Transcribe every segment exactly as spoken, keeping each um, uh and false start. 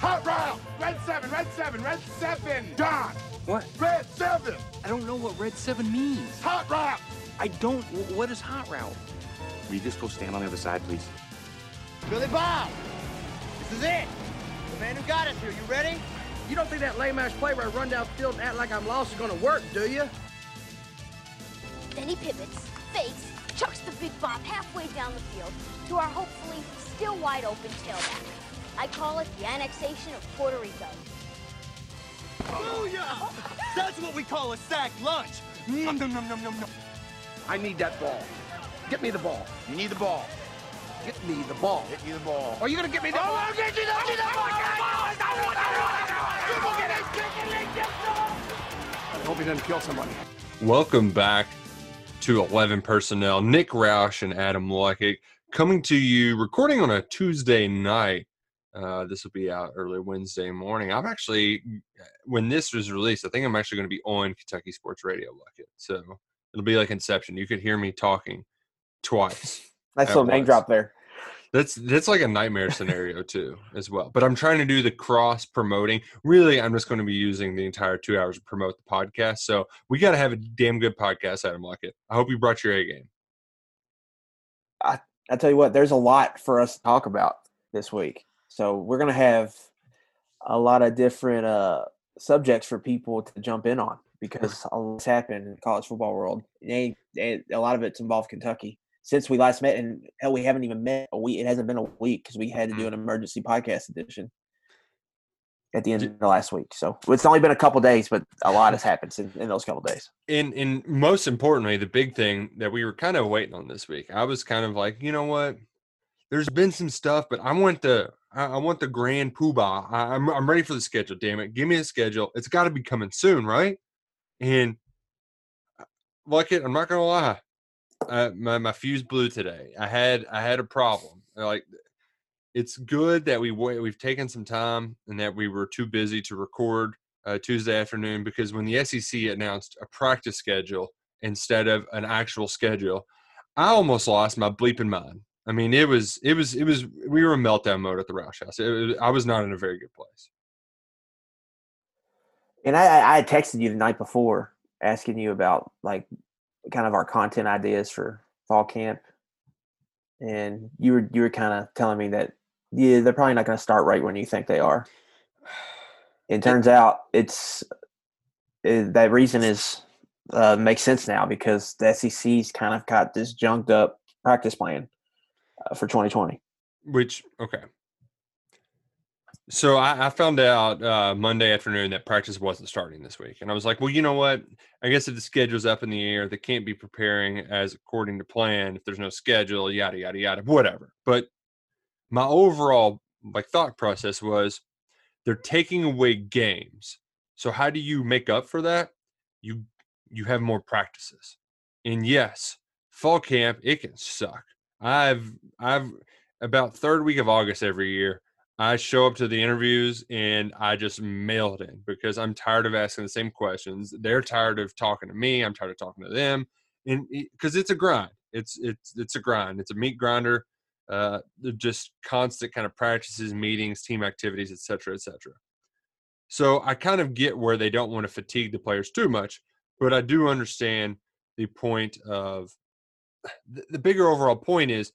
Hot route! Red seven, Red seven, Red seven! Don! What? Red seven! I don't know what Red seven means. Hot route! I don't. What is hot route? Will you just go stand on the other side, please? Billy Bob! This is it! The man who got us here, you ready? You don't think that lame-ass play where I run downfield and act like I'm lost is gonna work, do you? Then he pivots, fakes, chucks the big bomb halfway down the field to our hopefully still wide-open tailback. I call it the annexation of Puerto Rico. Booyah! That's what we call a sack lunch! Nom nom nom nom nom nom. I need that ball. Get me the ball. You need the ball. Get me the ball. Get you the ball. Are you gonna get me the ball? I'll get you the ball! I hope he doesn't kill somebody. Welcome back to eleven Personnel. Nick Roush and Adam Luckett coming to you, recording on a Tuesday night. Uh, this will be out early Wednesday morning. I'm actually, when this was released, I think I'm actually going to be on Kentucky Sports Radio, Luckett. So it'll be like Inception. You could hear me talking twice. Nice little name drop there. That's that's like a nightmare scenario too, as well. But I'm trying to do the cross promoting. Really, I'm just going to be using the entire two hours to promote the podcast. So we got to have a damn good podcast, Adam Luckett. I hope you brought your A game. I I tell you what, there's a lot for us to talk about this week. So we're going to have a lot of different uh, subjects for people to jump in on because a lot's happened in the college football world. They, they, a lot of it's involved Kentucky. Since we last met, and hell, we haven't even met a week. It hasn't been a week because we had to do an emergency podcast edition at the end of the last week. So it's only been a couple days, but a lot has happened in, in those couple days. And, and most importantly, the big thing that we were kind of waiting on this week, I was kind of like, you know what? There's been some stuff, but I want the I want the grand poobah. I, I'm I'm ready for the schedule. Damn it, give me a schedule. It's got to be coming soon, right? And like it, I'm not gonna lie. Uh, my my fuse blew today. I had I had a problem. Like, it's good that we we've taken some time and that we were too busy to record uh, Tuesday afternoon, because when the S E C announced a practice schedule instead of an actual schedule, I almost lost my bleeping mind. I mean, it was it was it was we were in meltdown mode at the Roush House. It was, I was not in a very good place. And I I texted you the night before asking you about like. kind of our content ideas for fall camp, and you were you were kind of telling me that yeah they're probably not going to start right when you think they are. It turns out it's it, that reason is uh, makes sense now because the S E C's kind of got this junked up practice plan uh, for twenty twenty. Which okay, so I, I found out uh, Monday afternoon that practice wasn't starting this week, and I was like, well, you know what? I guess if the schedule's up in the air, they can't be preparing as according to plan. If there's no schedule, yada, yada, yada, whatever. But my overall like thought process was they're taking away games. So how do you make up for that? You you have more practices. And yes, fall camp, it can suck. I've I've about third week of August every year, I show up to the interviews and I just mail it in because I'm tired of asking the same questions. They're tired of talking to me. I'm tired of talking to them, and because it, it's a grind. It's it's it's a grind. It's a meat grinder. Uh, just constant kind of practices, meetings, team activities, et cetera, et cetera. So I kind of get where they don't want to fatigue the players too much, but I do understand the point of the, the bigger overall point is.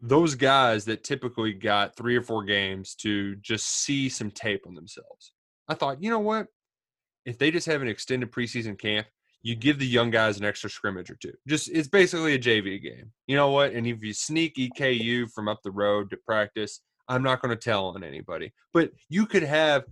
Those guys that typically got three or four games to just see some tape on themselves. I thought, you know what? If they just have an extended preseason camp, you give the young guys an extra scrimmage or two. Just it's basically a J V game. You know what? And if you sneak E K U from up the road to practice, I'm not going to tell on anybody. But you could have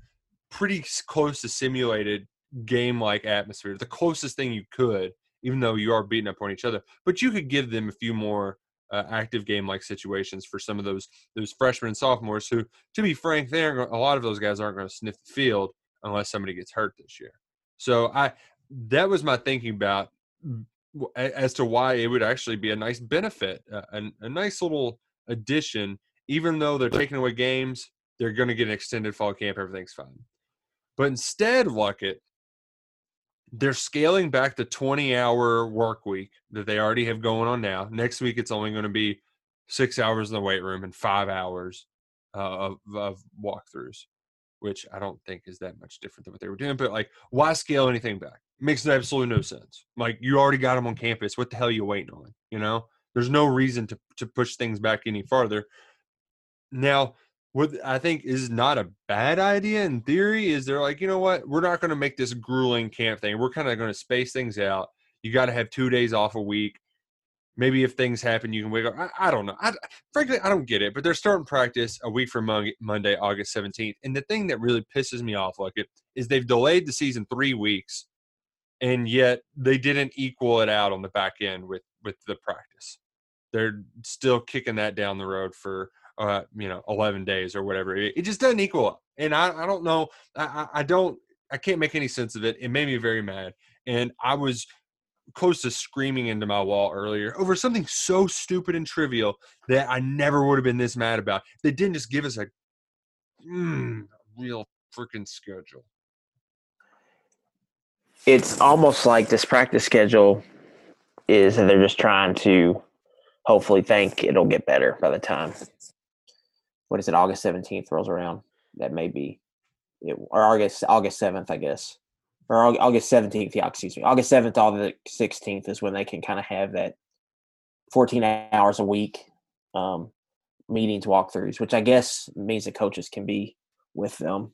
pretty close to simulated game-like atmosphere, the closest thing you could, even though you are beating up on each other. But you could give them a few more Uh, active game-like situations for some of those those freshmen and sophomores who, to be frank, they aren't, a lot of those guys aren't going to sniff the field unless somebody gets hurt this year. So I that was my thinking about as to why it would actually be a nice benefit, uh, a, a nice little addition. Even though they're taking away games, they're going to get an extended fall camp, everything's fine. But instead, Luckett, they're scaling back the twenty-hour work week that they already have going on now. Next week, it's only going to be six hours in the weight room and five hours uh, of, of walkthroughs. which I don't think is that much different than what they were doing. But, like, why scale anything back? Makes absolutely no sense. Like, you already got them on campus. What the hell are you waiting on? You know, there's no reason to to push things back any farther. Now, what I think is not a bad idea in theory is they're like, you know what, we're not going to make this grueling camp thing. We're kind of going to space things out. You got to have two days off a week. Maybe if things happen, you can wake up. I, I don't know. I, frankly, I don't get it. But they're starting practice a week from Monday, Monday, August seventeenth. And the thing that really pisses me off, like it, is they've delayed the season three weeks, and yet they didn't equal it out on the back end with with the practice. They're still kicking that down the road for uh, you know, eleven days or whatever. It, it just doesn't equal up. And I, I don't know. I, I don't. I can't make any sense of it. It made me very mad, and I was close to screaming into my wall earlier over something so stupid and trivial that I never would have been this mad about. They didn't just give us a mm, real freaking schedule. It's almost like this practice schedule is that they're just trying to hopefully think it'll get better by the time, what is it, August seventeenth rolls around. That may be it, or August, August seventh, I guess. Or August seventeenth, yeah, excuse me. August seventh, August sixteenth is when they can kind of have that fourteen hours a week um, meetings, walkthroughs, which I guess means the coaches can be with them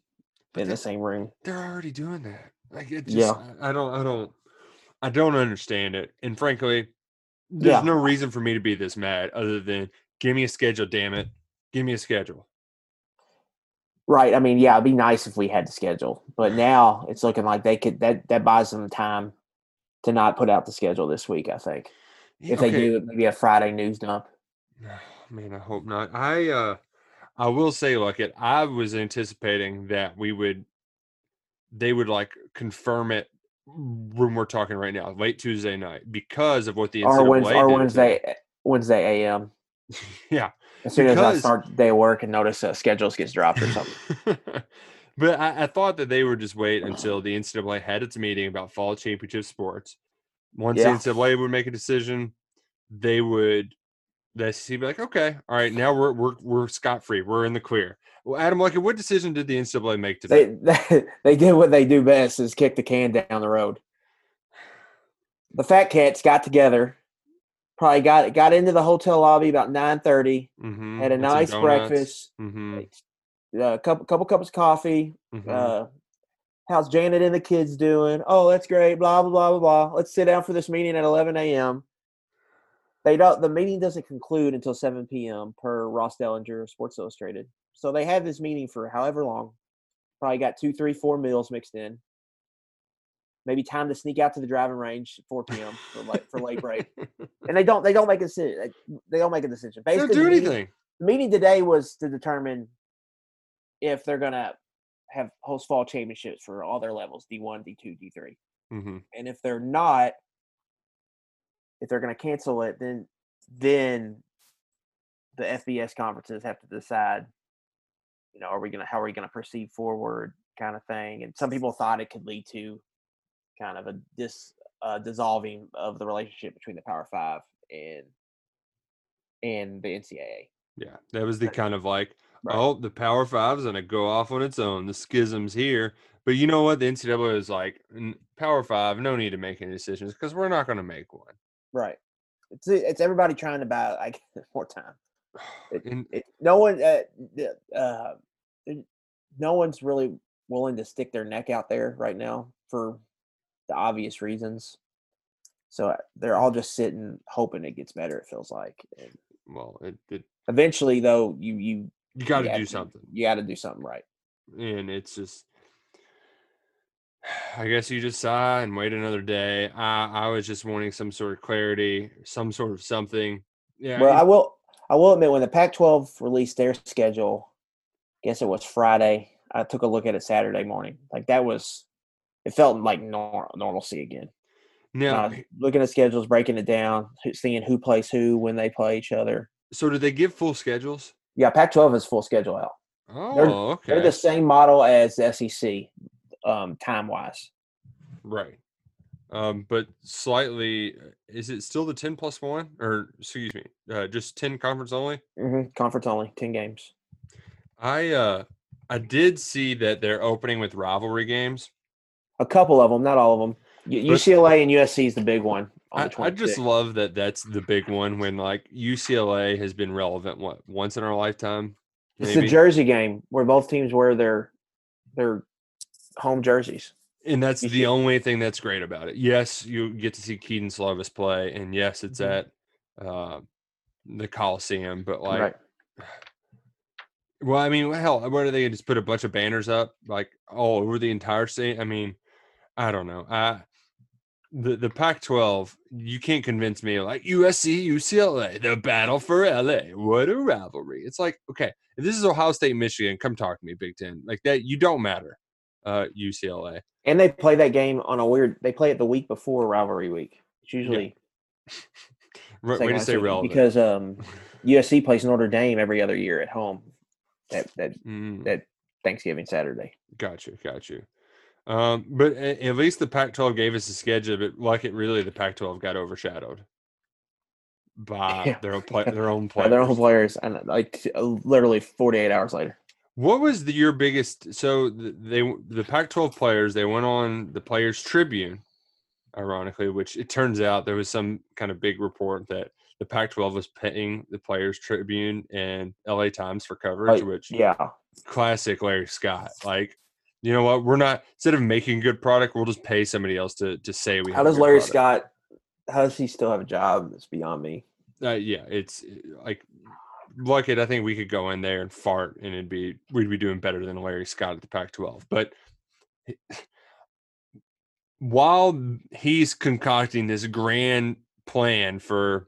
but in the same room. They're already doing that. Like it just, yeah. I don't, I don't, I don't understand it. And frankly, there's yeah. no reason for me to be this mad other than give me a schedule, damn it. Give me a schedule. Right. I mean, yeah, it'd be nice if we had the schedule, but now it's looking like they could, that, that buys them time to not put out the schedule this week, I think. If okay. they do, maybe a Friday news dump. Man, I hope not. I, uh, I will say, Luckett, I was anticipating that we would, they would like confirm it when we're talking right now, late Tuesday night, because of what the N C double A or Wednesday, or Wednesday, Wednesday A M. Yeah. As soon because, as I start day work and notice uh, schedules gets dropped or something. But I, I thought that they would just wait until the N C double A had its meeting about fall championship sports. Once yeah. the N C double A would make a decision, they would the S E C be like, okay, all right, now we're we're we're scot free, we're in the clear. Well, Adam Luckett, what decision did the N C double A make today? They, they they did what they do best, is kick the can down the road. The fat cats got together. Probably got got into the hotel lobby about nine thirty, mm-hmm. had a nice breakfast, mm-hmm. a couple couple cups of coffee. Mm-hmm. Uh, how's Janet and the kids doing? Oh, that's great. Blah blah blah blah blah. Let's sit down for this meeting at eleven a.m. They don't. The meeting doesn't conclude until seven p.m. per Ross Dellinger, Sports Illustrated. So they have this meeting for however long. Probably got two, three, four meals mixed in. Maybe time to sneak out to the driving range at four p.m. for late, for late break, and they don't they don't make a decision. They don't make a decision. Basically, they don't do anything. The meeting today was to determine if they're gonna have host fall championships for all their levels, D one, D two, D three, mm-hmm. and if they're not, if they're gonna cancel it, then then the F B S conferences have to decide. You know, are we gonna how are we gonna proceed forward, kind of thing. And some people thought it could lead to kind of a dis, uh, dissolving of the relationship between the Power Five and and the N C double A. Yeah, that was the kind of like, right. oh, the Power Five's going to go off on its own. The schism's here. But you know what? The N C double A is like, Power Five, no need to make any decisions because we're not going to make one. Right. It's it's everybody trying to buy like more time. It, and, it, no one, uh, uh, no one's really willing to stick their neck out there right now for the obvious reasons. So they're all just sitting, hoping it gets better, it feels like. And well, it, it eventually, though, you you, you got to do something. You got to do something right. And it's just, I guess you just sigh and wait another day. I, I was just wanting some sort of clarity, some sort of something. Yeah. Well, I, I will I will admit, when the Pac twelve released their schedule, I guess it was Friday, I took a look at it Saturday morning. Like, that was – it felt like normal, normalcy again. Now, uh, looking at schedules, breaking it down, seeing who plays who, when they play each other. So did they give full schedules? Yeah, Pac twelve has full schedule out. Oh, they're, okay. They're the same model as the S E C, um, time-wise. Right. Um, but slightly – is it still the ten plus one? Or excuse me, uh, just ten conference only? Mm-hmm. Conference only, ten games. I uh, I did see that they're opening with rivalry games. A couple of them, not all of them. U C L A and U S C is the big one. On the I, I just love that that's the big one when, like, U C L A has been relevant what, once in our lifetime. Maybe. It's the jersey game where both teams wear their their home jerseys. And that's the only thing that's great about it. Yes, you get to see Keaton Slovis play, and yes, it's mm-hmm. at uh, the Coliseum. But, like, right. well, I mean, hell, what are they going to just put a bunch of banners up, like, all over the entire state? I mean, I don't know. I The the Pac twelve, you can't convince me, like, U S C, U C L A, the battle for L A. What a rivalry. It's like, okay, if this is Ohio State, Michigan, come talk to me, Big Ten. Like, that, you don't matter, uh, U C L A. And they play that game on a weird – they play it the week before rivalry week. It's usually yeah. – Way to say relevant. Because um, U S C plays Notre Dame every other year at home that that, mm. that Thanksgiving Saturday. Got you, got you. Um, but at least the Pac twelve gave us a schedule, but like it really, the Pac twelve got overshadowed by yeah. their own play, their own players. Their own players, and like literally forty-eight hours later. What was the, your biggest? So they the Pac twelve players they went on the Players' Tribune, ironically, which it turns out there was some kind of big report that the Pac twelve was paying the Players' Tribune and L A Times for coverage, like, which yeah, classic Larry Scott, like. You know what? We're not – instead of making good product, we'll just pay somebody else to, to say we how have How does Larry product. Scott – how does he still have a job? It's beyond me. Uh, yeah, it's like – like it, I think we could go in there and fart and it'd be – we'd be doing better than Larry Scott at the Pac twelve. But while he's concocting this grand plan for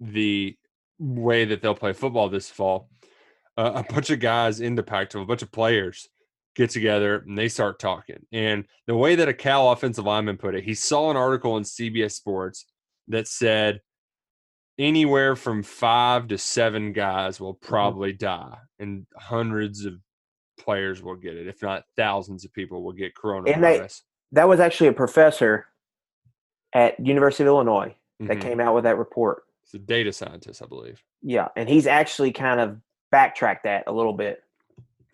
the way that they'll play football this fall, uh, a bunch of guys in the Pac twelve, a bunch of players – get together, and they start talking. And the way that a Cal offensive lineman put it, he saw an article on C B S Sports that said anywhere from five to seven guys will probably die, and hundreds of players will get it, if not thousands of people will get coronavirus. And they, that was actually a professor at University of Illinois that mm-hmm. came out with that report. He's a data scientist, I believe. Yeah, and he's actually kind of backtracked that a little bit.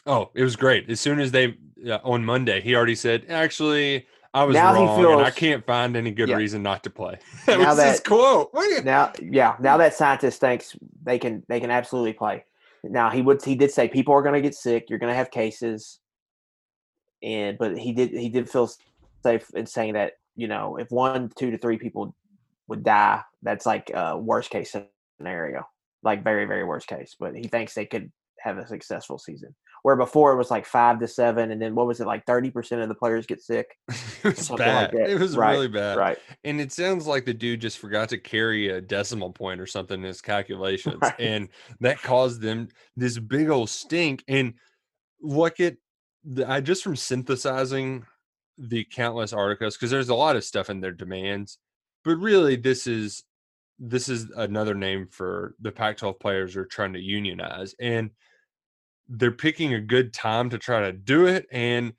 Oh, it was great. As soon as they uh, – on Monday, he already said, actually, I was now wrong, feels, and I can't find any good yeah. reason not to play. That now was that, his quote. Now, yeah, now that scientist thinks they can they can absolutely play. Now, he would he did say people are going to get sick. You're going to have cases. and But he did he did feel safe in saying that, you know, if one, two to three people would die, that's like a worst-case scenario, like very, very worst case. But he thinks they could have a successful season. Where before it was like five to seven, and then what was it, like thirty percent of the players get sick? It was bad. Like it was right. really bad. Right. And it sounds like the dude just forgot to carry a decimal point or something in his calculations. Right. And that caused them this big old stink. And look at – I just from synthesizing the countless articles, because there's a lot of stuff in their demands, but really this is this is another name for the Pac twelve players are trying to unionize. And – they're picking a good time to try to do it, and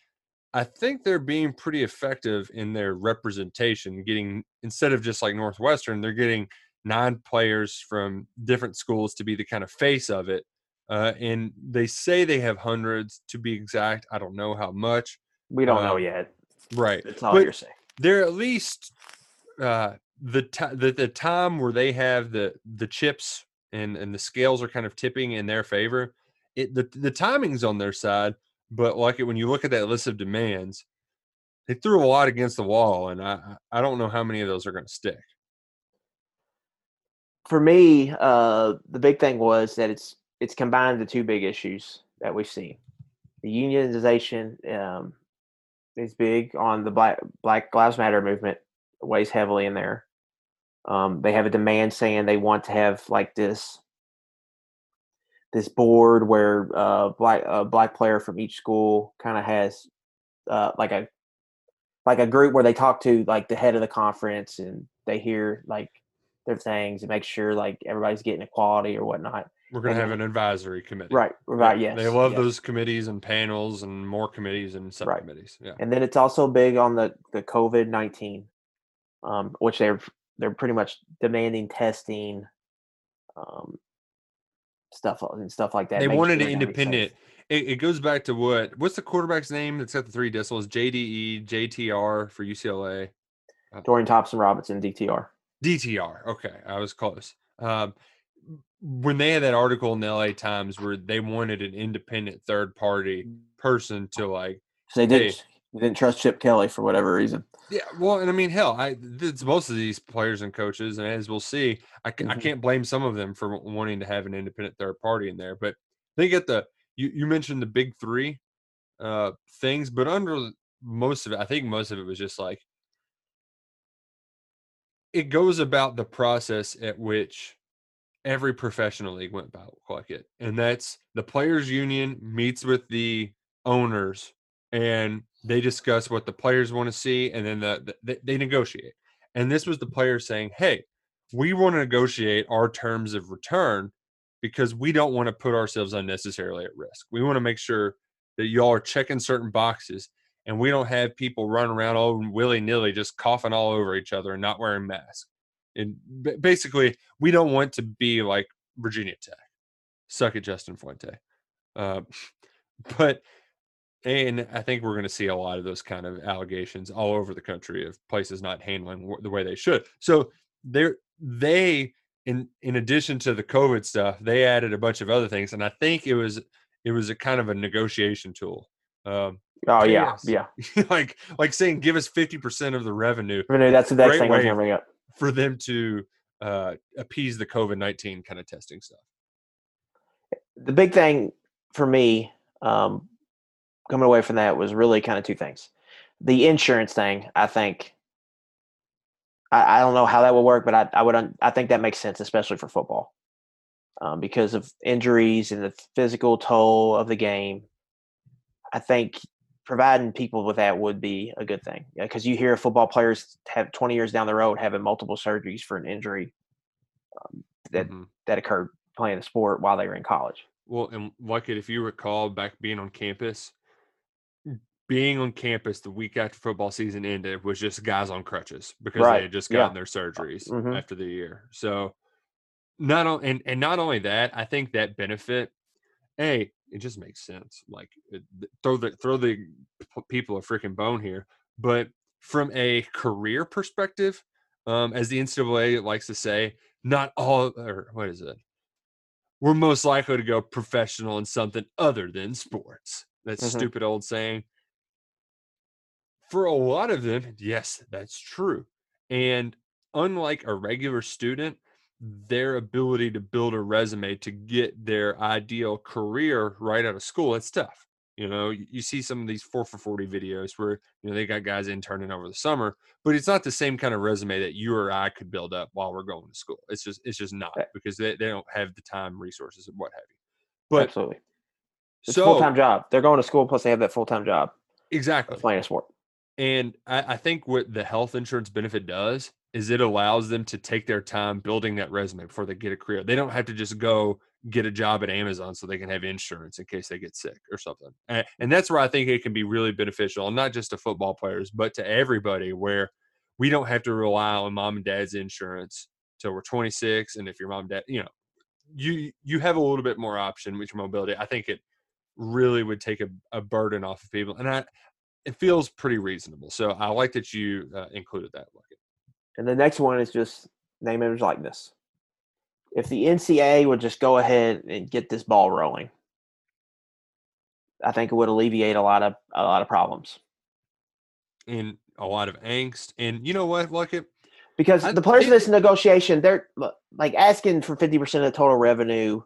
I think they're being pretty effective in their representation, getting instead of just like Northwestern, they're getting nine players from different schools to be the kind of face of it, uh, and they say they have hundreds to be exact. I don't know how much. We don't uh, know yet. Right. That's all but you're saying. They're at least uh, the, t- the the time where they have the, the chips and, and the scales are kind of tipping in their favor. It, the the timing's on their side, but like it, when you look at that list of demands, they threw a lot against the wall, and I, I don't know how many of those are going to stick. For me, uh, the big thing was that it's it's combined the two big issues that we've seen. The unionization um, is big on the Black, Black Lives Matter movement, weighs heavily in there. Um, they have a demand saying they want to have like this this board where uh, black, a black player from each school kind of has uh, like a like a group where they talk to like the head of the conference and they hear like their things and make sure like everybody's getting equality or whatnot. We're going to have an advisory committee. Right, right, yes. They love yes. those committees and panels and more committees and subcommittees. Right. Yeah. And then it's also big on the, the COVID nineteen, um, which they're, they're pretty much demanding testing, um, stuff and stuff like that. They wanted sure an independent. It, it goes back to what? What's the quarterback's name that's got the three decimals? J D E, J T R for U C L A. Dorian Thompson Robinson, D T R. D T R. Okay, I was close. Um, when they had that article in the L A Times where they wanted an independent third-party person to, like, so they didn't, hey, they didn't trust Chip Kelly for whatever reason. Yeah, well, and I mean, hell, I it's most of these players and coaches, and as we'll see, I, mm-hmm. I can't blame some of them for wanting to have an independent third party in there. But they get the you, you mentioned the big three uh, things, but under most of it, I think most of it was just like, it goes about the process at which every professional league went about like it. And that's the players union meets with the owners and they discuss what the players want to see. And then the, the, they negotiate. And this was the players saying, hey, we want to negotiate our terms of return because we don't want to put ourselves unnecessarily at risk. We want to make sure that y'all are checking certain boxes and we don't have people running around all willy-nilly just coughing all over each other and not wearing masks. And basically, we don't want to be like Virginia Tech. Suck it, Justin Fuente. Uh, but, and I think we're going to see a lot of those kind of allegations all over the country of places not handling the way they should. So they're, they, in in addition to the COVID stuff, they added a bunch of other things. And I think it was it was a kind of a negotiation tool. Um, Oh yeah, yeah. like like saying, give us fifty percent of the revenue. I mean, that's the next thing I'm going to bring up for them to uh, appease the COVID nineteen kind of testing stuff. The big thing for me um, coming away from that was really kind of two things: the insurance thing. I think I, I don't know how that will work, but I, I would I think that makes sense, especially for football, um, because of injuries and the physical toll of the game. I think providing people with that would be a good thing because yeah, you hear football players have twenty years down the road having multiple surgeries for an injury um, that mm-hmm. that occurred playing the sport while they were in college. Well, and Luckett, if you recall back being on campus, being on campus the week after football season ended was just guys on crutches because right. they had just gotten yeah. their surgeries mm-hmm. after the year. So not on, and, and not only that, I think that benefit, hey, it just makes sense. Like it, throw the throw the people a freaking bone here. But from a career perspective, um, as the N C double A likes to say, not all or what is it? We're most likely to go professional in something other than sports. That's mm-hmm. stupid old saying. For a lot of them, yes, that's true. And unlike a regular student, their ability to build a resume to get their ideal career right out of school, it's tough. You know, you see some of these four for forty videos where, you know, they got guys interning over the summer, but it's not the same kind of resume that you or I could build up while we're going to school. It's just, it's just not because they, they don't have the time, resources, and what have you. But absolutely. It's so, a full-time job. They're going to school, plus they have that full-time job. Exactly. Playing a sport. And I, I think what the health insurance benefit does is it allows them to take their time building that resume before they get a career. They don't have to just go get a job at Amazon so they can have insurance in case they get sick or something. And, and that's where I think it can be really beneficial, not just to football players, but to everybody, where we don't have to rely on mom and dad's insurance till we're twenty-six. And if your mom and dad, you know, you, you have a little bit more option with your mobility. I think it really would take a, a burden off of people. And I, it feels pretty reasonable. So I like that you uh, included that. And the next one is just name, image, likeness. If the N C double A would just go ahead and get this ball rolling, I think it would alleviate a lot of a lot of problems and a lot of angst. And you know what, Luckett? Because I, the players in this negotiation, they're like asking for fifty percent of the total revenue,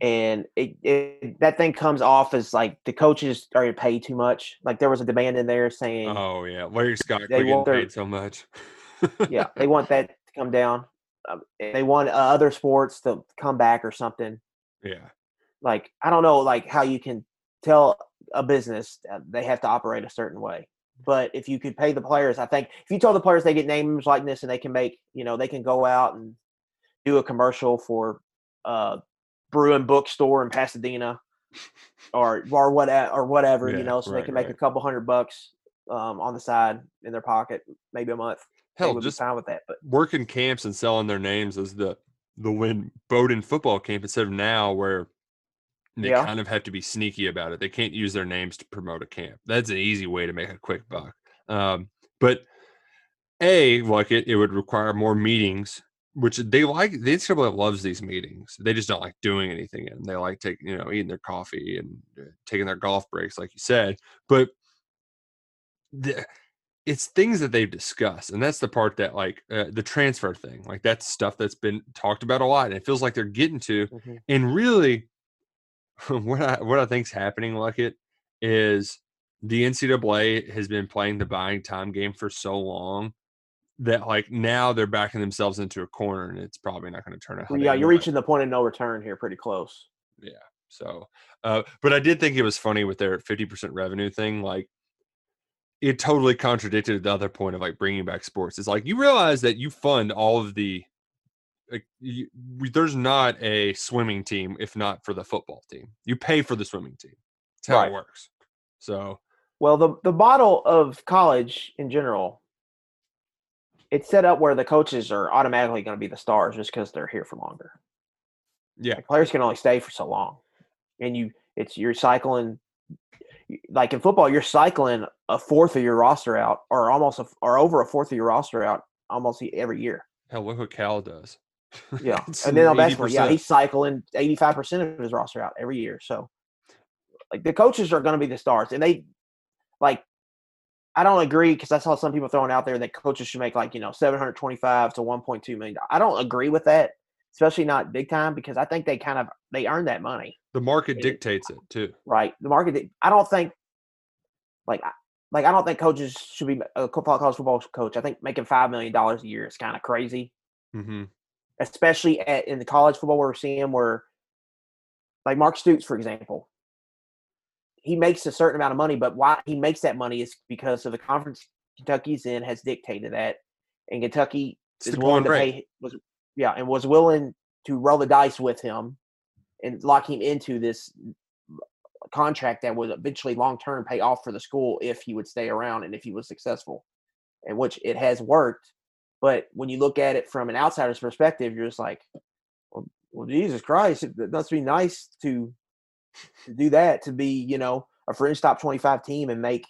and it, it that thing comes off as like the coaches are paid too much. Like there was a demand in there saying, "Oh yeah, Larry Scott, they getting paid so much." Yeah, they want that to come down. Um, they want uh, other sports to come back or something. Yeah. Like, I don't know, like, how you can tell a business uh, they have to operate a certain way. But if you could pay the players, I think if you tell the players they get name, image, likeness, and they can make, you know, they can go out and do a commercial for uh, Brewing Bookstore in Pasadena or or what or whatever, yeah, you know, so right, they can make right. a couple hundred bucks um, on the side in their pocket, maybe a month. Hell, just fine with that, but working camps and selling their names is the the win Bowdoin football camp instead of now where they yeah. kind of have to be sneaky about it. They can't use their names to promote a camp. That's an easy way to make a quick buck. Um, but A, like it, it would require more meetings, which they like. The N C double A loves these meetings. They just don't like doing anything in them. They like taking, you know, eating their coffee and taking their golf breaks, like you said. But the, it's things that they've discussed, and that's the part that, like, uh, the transfer thing, like that's stuff that's been talked about a lot, and it feels like they're getting to. Mm-hmm. And really, what I what I think's happening, Luckett, is the N C double A has been playing the buying time game for so long that, like, now they're backing themselves into a corner, and it's probably not going to turn out. Well, yeah, you're reaching the point of no return here, pretty close. Yeah. So, uh, but I did think it was funny with their fifty percent revenue thing, like. It totally contradicted the other point of, like, bringing back sports. It's like, you realize that you fund all of the, like, you, there's not a swimming team if not for the football team. You pay for the swimming team. That's how right. it works. So, well, the the model of college in general, it's set up where the coaches are automatically going to be the stars just because they're here for longer. Yeah, like, players can only stay for so long, and you it's you're cycling. Like in football, you're cycling a fourth of your roster out, or almost, a, or over a fourth of your roster out, almost every year. Hell, look what Cal does. Yeah, and then on basketball, yeah, he's cycling eighty-five percent of his roster out every year. So, like, the coaches are going to be the stars, and they, like, I don't agree, because I saw some people throwing out there that coaches should make, like, you know, seven hundred twenty-five to one point two million. I don't agree with that, especially not big time, because I think they kind of they earn that money. The market dictates it too, right? The market. I don't think, like, like I don't think coaches should be a college football coach. I think making five million dollars a year is kind of crazy, mm-hmm. especially at, in the college football we're seeing, where, like, Mark Stoops, for example, he makes a certain amount of money, but why he makes that money is because of the conference Kentucky's in has dictated that, and Kentucky it's is willing to pay, was yeah, and was willing to roll the dice with him. And lock him into this contract that would eventually long-term pay off for the school if he would stay around and if he was successful, and which it has worked. But when you look at it from an outsider's perspective, you're just like, well, well Jesus Christ, it must be nice to, to do that, to be, you know, a fringe top twenty-five team and make,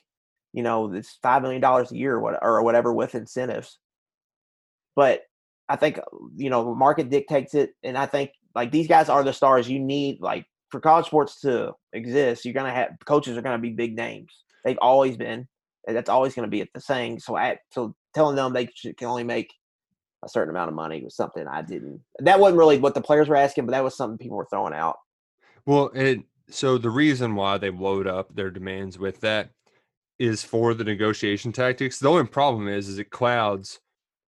you know, this five million dollars a year or whatever with incentives. But I think, you know, the market dictates it, and I think, like, these guys are the stars you need. Like, for college sports to exist, you're going to have – coaches are going to be big names. They've always been. And that's always going to be at the same. So I, so telling them they should, can only make a certain amount of money was something I didn't – that wasn't really what the players were asking, but that was something people were throwing out. Well, and so the reason why they load up their demands with that is for the negotiation tactics. The only problem is, is it clouds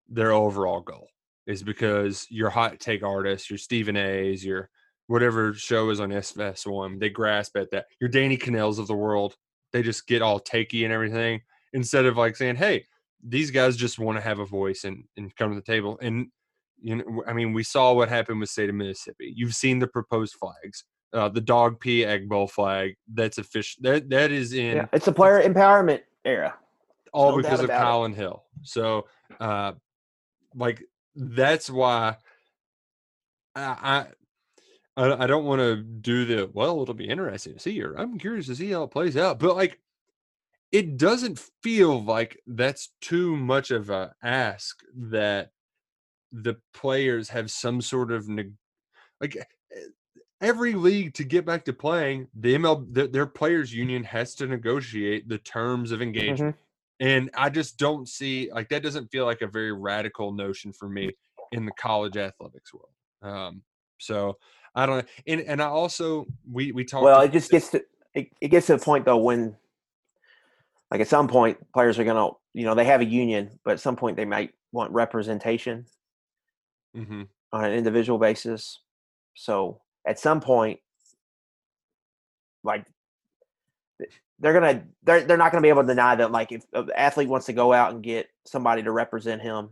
their overall goal. Is because your hot take artists, your Stephen A's, your whatever show is on S F S one, they grasp at that. Your Danny Cannells of the world, they just get all takey and everything, instead of, like, saying, hey, these guys just want to have a voice and, and come to the table. And, you know, I mean, we saw what happened with State of Mississippi. You've seen the proposed flags, uh, the dog pee egg bowl flag. That's official. That, that is in. Yeah, it's a player empowerment era. All no because of Colin it. Hill. So, uh, like, that's why I, I I don't want to do the, well, it'll be interesting to see, or I'm curious to see how it plays out. But, like, it doesn't feel like that's too much of a ask that the players have some sort of neg- – like, every league to get back to playing, the M L B, the, their players union has to negotiate the terms of engagement. Mm-hmm. And I just don't see, like, that doesn't feel like a very radical notion for me in the college athletics world. Um, so I don't know. And, and I also, we, we talked. Well, it just gets to, it, it gets to the point though, when, like, at some point players are going to, you know, they have a union, but at some point they might want representation mm-hmm. on an individual basis. So at some point, like, they're gonna they're they're not gonna be able to deny that, like, if an athlete wants to go out and get somebody to represent him,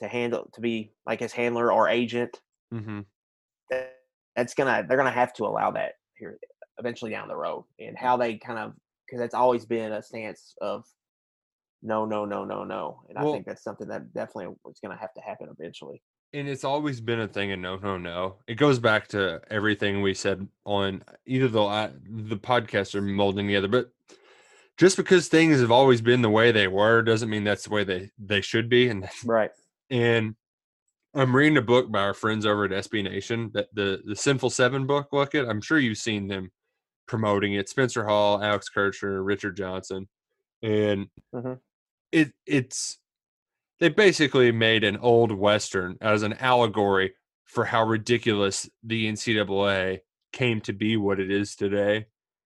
to handle to be like his handler or agent, mm-hmm. that, that's gonna they're gonna have to allow that here eventually down the road. And how they kind of, because that's always been a stance of no no no no no, and well, I think that's something that definitely is gonna have to happen eventually. And it's always been a thing, and no, no, no. It goes back to everything we said on either the the podcast or molding the other. But just because things have always been the way they were doesn't mean that's the way they, they should be. And right. And I'm reading a book by our friends over at S B Nation, that the the Sinful Seven book. Look at, I'm sure you've seen them promoting it. Spencer Hall, Alex Kircher, Richard Johnson, and mm-hmm. it it's. They basically made an old Western as an allegory for how ridiculous the N C double A came to be what it is today.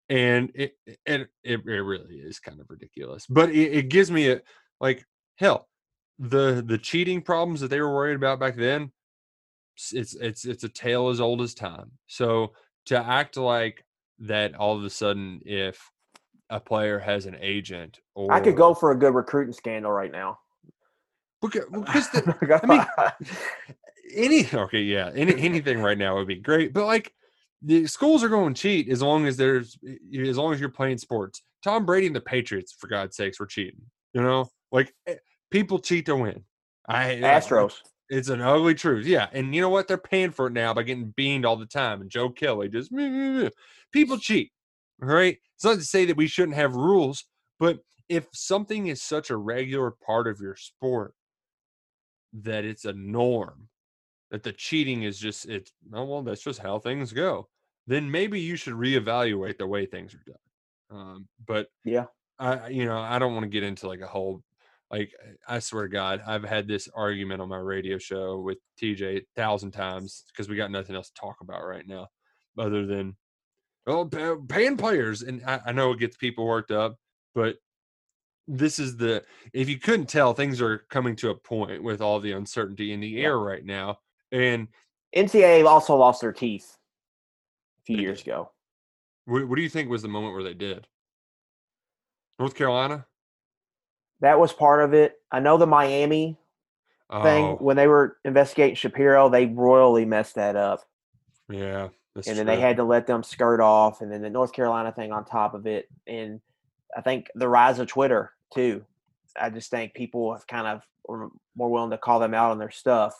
And it it, it really is kind of ridiculous. But it, it gives me a like, hell, the the cheating problems that they were worried about back then, it's it's it's a tale as old as time. So to act like that all of a sudden if a player has an agent or I could go for a good recruiting scandal right now. Because the, I mean, any okay, yeah, any anything right now would be great. But like, the schools are going to cheat as long as there's as long as you're playing sports. Tom Brady and the Patriots, for God's sakes, were cheating. You know, like people cheat to win. I Astros. It's an ugly truth, yeah. And you know what? They're paying for it now by getting beaned all the time. And Joe Kelly just meh, meh, meh. People cheat. All right, it's not to say that we shouldn't have rules, but if something is such a regular part of your sport that it's a norm, that the cheating is just, it's, oh, well, that's just how things go, then maybe you should reevaluate the way things are done. Um, but yeah, I, you know, I don't want to get into like a whole, like, I swear to God, I've had this argument on my radio show with T J a thousand times because we got nothing else to talk about right now other than, oh, paying players. And I, I know it gets people worked up, but this is the, if you couldn't tell, things are coming to a point with all the uncertainty in the yeah. air right now. And N C double A also lost their teeth a few years ago. What, what do you think was the moment where they did? North Carolina? That was part of it. I know the Miami oh. thing, when they were investigating Shapiro, they royally messed that up. Yeah. That's and true. Then they had to let them skirt off. And then the North Carolina thing on top of it. And I think the rise of Twitter, too. I just think people have kind of are more willing to call them out on their stuff.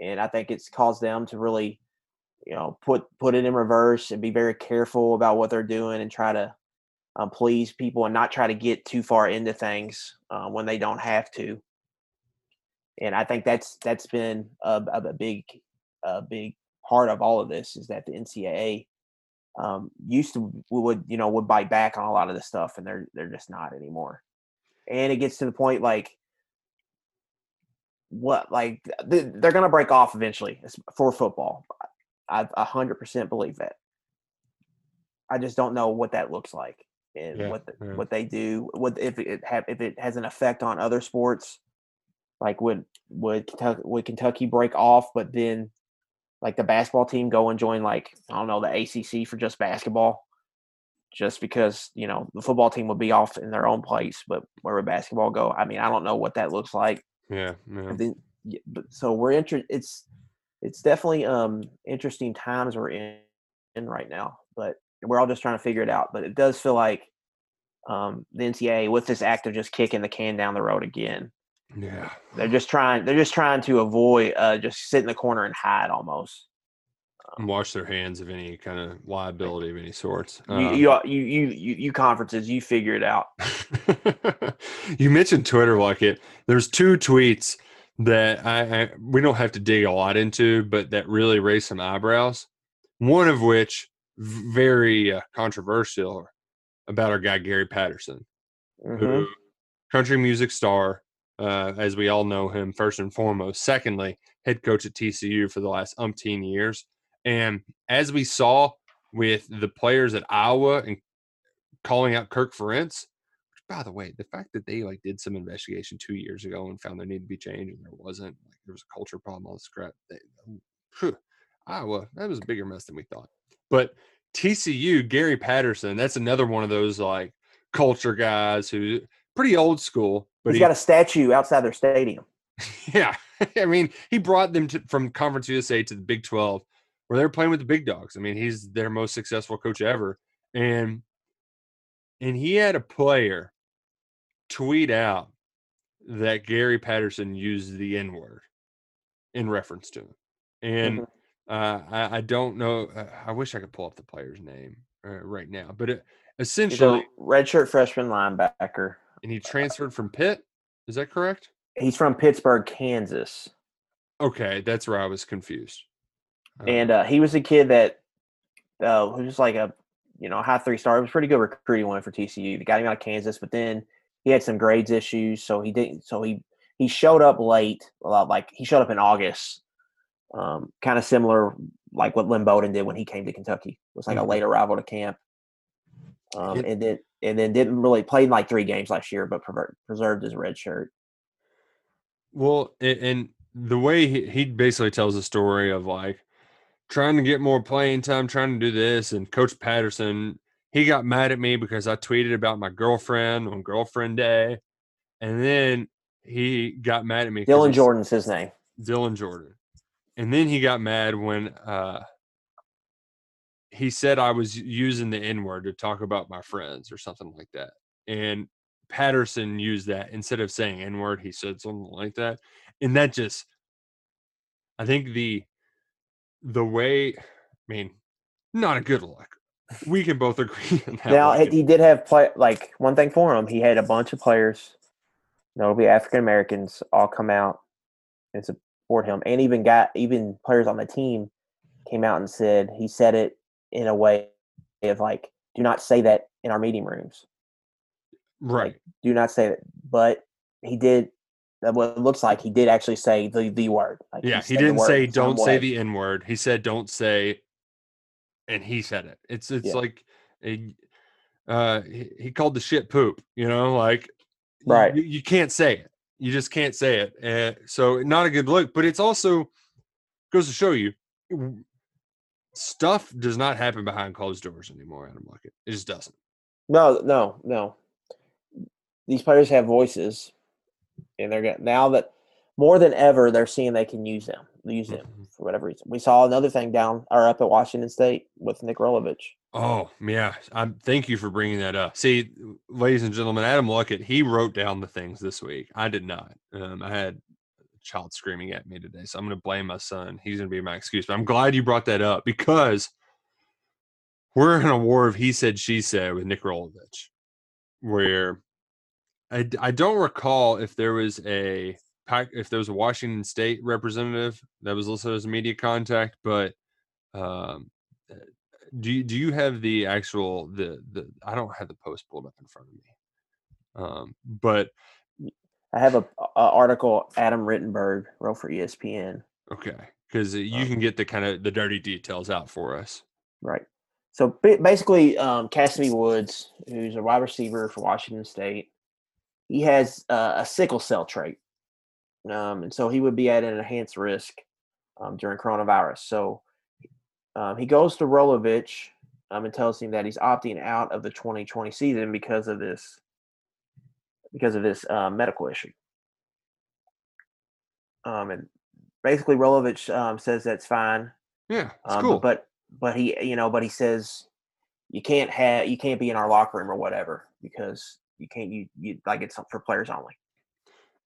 And I think it's caused them to really, you know, put, put it in reverse and be very careful about what they're doing and try to um, please people and not try to get too far into things uh, when they don't have to. And I think that's that's been a, a big a big part of all of this, is that the N C double A Um, used to would you know would bite back on a lot of this stuff, and they're they're just not anymore. And it gets to the point like what like they're going to break off eventually for football. I one hundred percent believe that. I just don't know what that looks like and yeah, what the, yeah. what they do. What if it have if it has an effect on other sports? Like would would Kentucky, would Kentucky break off, but then? Like the basketball team go and join, like, I don't know, the A C C for just basketball, just because, you know, the football team would be off in their own place, but where would basketball go? I mean, I don't know what that looks like. Yeah. yeah. Then, so we're inter- It's it's definitely um, interesting times we're in, in right now, but we're all just trying to figure it out. But it does feel like um, the N C double A with this act of just kicking the can down the road again. Yeah, they're just trying. They're just trying to avoid, uh, just sit in the corner and hide almost, um, and wash their hands of any kind of liability of any sorts. Um, you, you, you, you, you conferences, you figure it out. You mentioned Twitter, Luckett. There's two tweets that I, I we don't have to dig a lot into, but that really raised some eyebrows. One of which very uh, controversial about our guy Gary Patterson, mm-hmm. who country music star. Uh, as we all know him, first and foremost. Secondly, head coach at T C U for the last umpteen years. And as we saw with the players at Iowa and calling out Kirk Ferentz, which, by the way, the fact that they like did some investigation two years ago and found there needed to be change and there wasn't, like there was a culture problem, all this crap. They, whew, Iowa, that was a bigger mess than we thought. But T C U, Gary Patterson, that's another one of those like culture guys who pretty old school. But he's he, got a statue outside their stadium. Yeah. I mean, he brought them to, from Conference U S A to the Big twelve where they're playing with the big dogs. I mean, he's their most successful coach ever. And and he had a player tweet out that Gary Patterson used the N-word. in reference to him. And mm-hmm. uh, I, I don't know. Uh, I wish I could pull up the player's name uh, right now. But it, essentially – redshirt freshman linebacker. And he transferred from Pitt? Is that correct? He's from Pittsburgh, Kansas. Okay, that's where I was confused. Uh, and uh, he was a kid that uh, was like a you know high three-star. It was a pretty good recruiting one for T C U. They got him out of Kansas, but then he had some grades issues, so he didn't. So he he showed up late, a lot like he showed up in August, um, kind of similar like what Lynn Bowden did when he came to Kentucky. It was like mm-hmm. a late arrival to camp, um, it, and then and then didn't really play in like three games last year, but preserved his red shirt. Well, and the way he, he basically tells the story of like trying to get more playing time, trying to do this, and Coach Patterson, he got mad at me because I tweeted about my girlfriend on Girlfriend Day, and then he got mad at me. Dylan Jordan's his name. Dylan Jordan. And then he got mad when uh, he said I was using the N-word to talk about my friends or something like that. And Patterson used that instead of saying N-word, he said something like that. And that just, I think the the way, I mean, not a good look. We can both agree on that. Now, he did have, play, like, one thing for him. He had a bunch of players, notably African-Americans, all come out and support him. And even got even players on the team came out and said, he said it in a way of, like, do not say that in our meeting rooms. Right. Like, do not say that. But he did what it looks like he did actually say the, the word. Like yeah, he, he didn't say don't say the N-word. He said don't say, and he said it. It's it's yeah. like a, uh, he, he called the shit poop, you know, like right. You, you can't say it. You just can't say it. And so not a good look, but it's also goes to show you stuff does not happen behind closed doors anymore, Adam Luckett. It just doesn't. No, no, no. These players have voices, and they're getting, now that more than ever they're seeing they can use them, use them mm-hmm. for whatever reason. We saw another thing down or up at Washington State with Nick Rolovich. Oh yeah, I'm, thank you for bringing that up. See, ladies and gentlemen, Adam Luckett, he wrote down the things this week. I did not. Um, I had a child screaming at me today, so I'm going to blame my son. He's going to be my excuse. But I'm glad you brought that up because we're in a war of he said she said with Nick Rolovich, where. I, I don't recall if there was a if there was a Washington State representative that was listed as a media contact, but um, do you, do you have the actual the the I don't have the post pulled up in front of me, um, but I have a, a article Adam Rittenberg wrote for E S P N. Okay, because you um, can get the kind of the dirty details out for us, right? So basically, um, Cassidy Woods, who's a wide receiver for Washington State. He has uh, a sickle cell trait, um, and so he would be at an enhanced risk um, during coronavirus. So um, he goes to Rolovich um, and tells him that he's opting out of the twenty twenty season because of this, because of this uh, medical issue. Um, and basically, Rolovich um, says that's fine. Yeah, it's um, cool. But but he you know but he says you can't have you can't be in our locker room or whatever because. You can't you, you like it's for players only.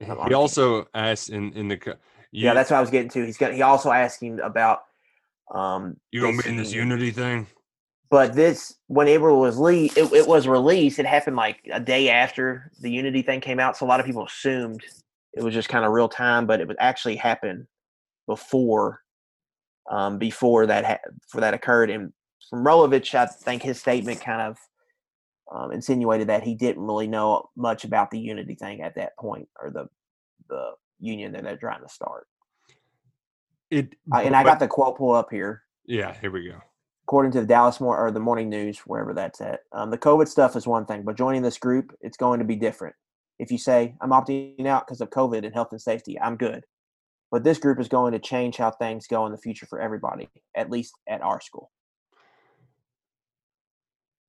He also asked in in the you, yeah that's what I was getting to. He's got he also asked him about um you gonna be in this unity thing. But this when it was le- it, it was released. It happened like a day after the unity thing came out, so a lot of people assumed it was just kind of real time, but it would actually happen before um before that ha- before that occurred. And from Rolovich, I think his statement kind of. Um, insinuated that he didn't really know much about the unity thing at that point, or the the union that they're trying to start. It uh, and I got the quote pull up here. Yeah, here we go. According to the Dallas More or the Morning News, wherever that's at, um, the COVID stuff is one thing, but joining this group, it's going to be different. If you say I'm opting out because of COVID and health and safety, I'm good. But this group is going to change how things go in the future for everybody, at least at our school.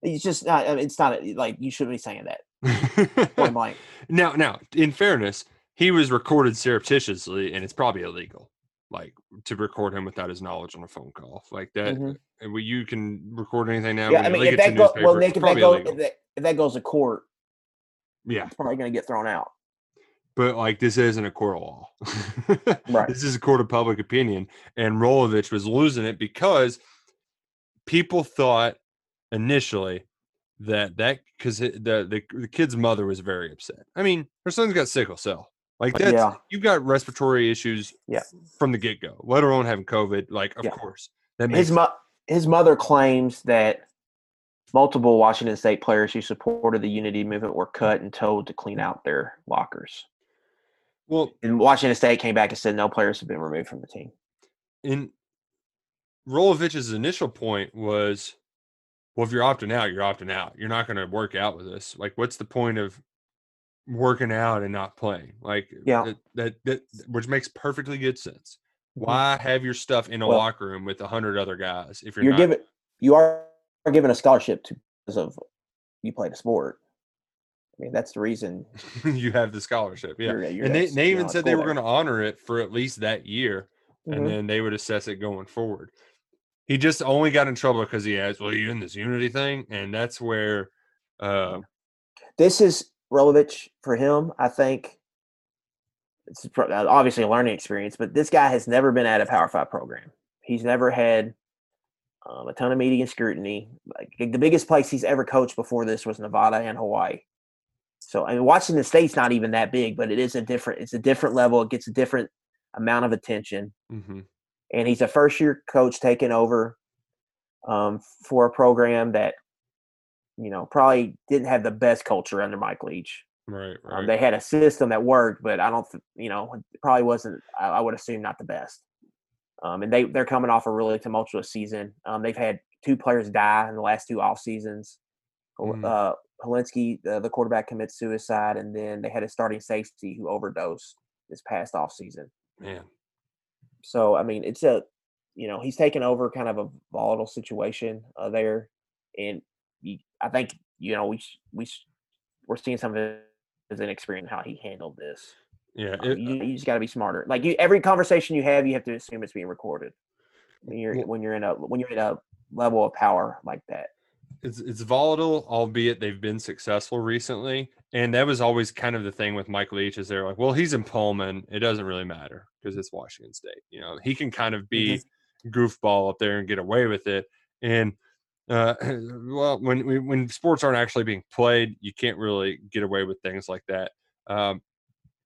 It's just not. It's not like you shouldn't be saying that. Point blank. Now, now, in fairness, he was recorded surreptitiously, and it's probably illegal, like to record him without his knowledge on a phone call like that. Mm-hmm. And we, you can record anything now. Yeah, I mean, if that, go, well, Nick, if, that go, if, that, if that goes to court, yeah, it's probably going to get thrown out. But, like, this isn't a court of law. Right. This is a court of public opinion. And Rolovich was losing it because people thought initially that that – because the, the the kid's mother was very upset. I mean, her son's got sickle cell. Like, that's yeah. – you've got respiratory issues yeah. from the get-go, let alone having COVID. Like, of yeah. course. That makes his, mo- his mother claims that multiple Washington State players who supported the unity movement were cut and told to clean out their lockers. Well, and Washington State came back and said no players have been removed from the team. And Rolovich's initial point was, well, if you're opting out, you're opting out. You're not going to work out with us. Like, what's the point of working out and not playing? Like, yeah. that, that, that which makes perfectly good sense. Why have your stuff in a well, locker room with a hundred other guys if you're, you're not given, you are given a scholarship to because of you played a sport? I mean, that's the reason you have the scholarship. Yeah. You're, you're and they, they even said they were going to honor it for at least that year. Mm-hmm. And then they would assess it going forward. He just only got in trouble because he asked, well, are you in this unity thing? And that's where, uh, this is Rolovich for him. I think it's obviously a learning experience, but this guy has never been at a Power Five program. He's never had um, a ton of media and scrutiny. Like, the biggest place he's ever coached before this was Nevada and Hawaii. So, I mean, Washington State's not even that big, but it is a different. It's a different level. It gets a different amount of attention. Mm-hmm. And he's a first-year coach taking over um, for a program that, you know, probably didn't have the best culture under Mike Leach. Right, right. Um, they had a system that worked, but I don't, th- you know, it probably wasn't. I, I would assume not the best. Um, and they they're coming off a really tumultuous season. Um, they've had two players die in the last two off seasons. Mm. Uh, Helinski, the, the quarterback, commits suicide, and then they had a starting safety who overdosed this past off season. Man, so I mean, it's a, you know, he's taken over kind of a volatile situation uh, there, and he, I think you know we we we're seeing some of it. Is inexperienced how he handled this. Yeah, it, um, you, you just got to be smarter. Like you, every conversation you have, you have to assume it's being recorded. When you're well, when you're in a when you're in a level of power like that, it's it's volatile. Albeit they've been successful recently, and that was always kind of the thing with Mike Leach. Is they're like, well, he's in Pullman, it doesn't really matter because it's Washington State. You know, he can kind of be mm-hmm. goofball up there and get away with it. And Uh, well, when when sports aren't actually being played, you can't really get away with things like that. Um,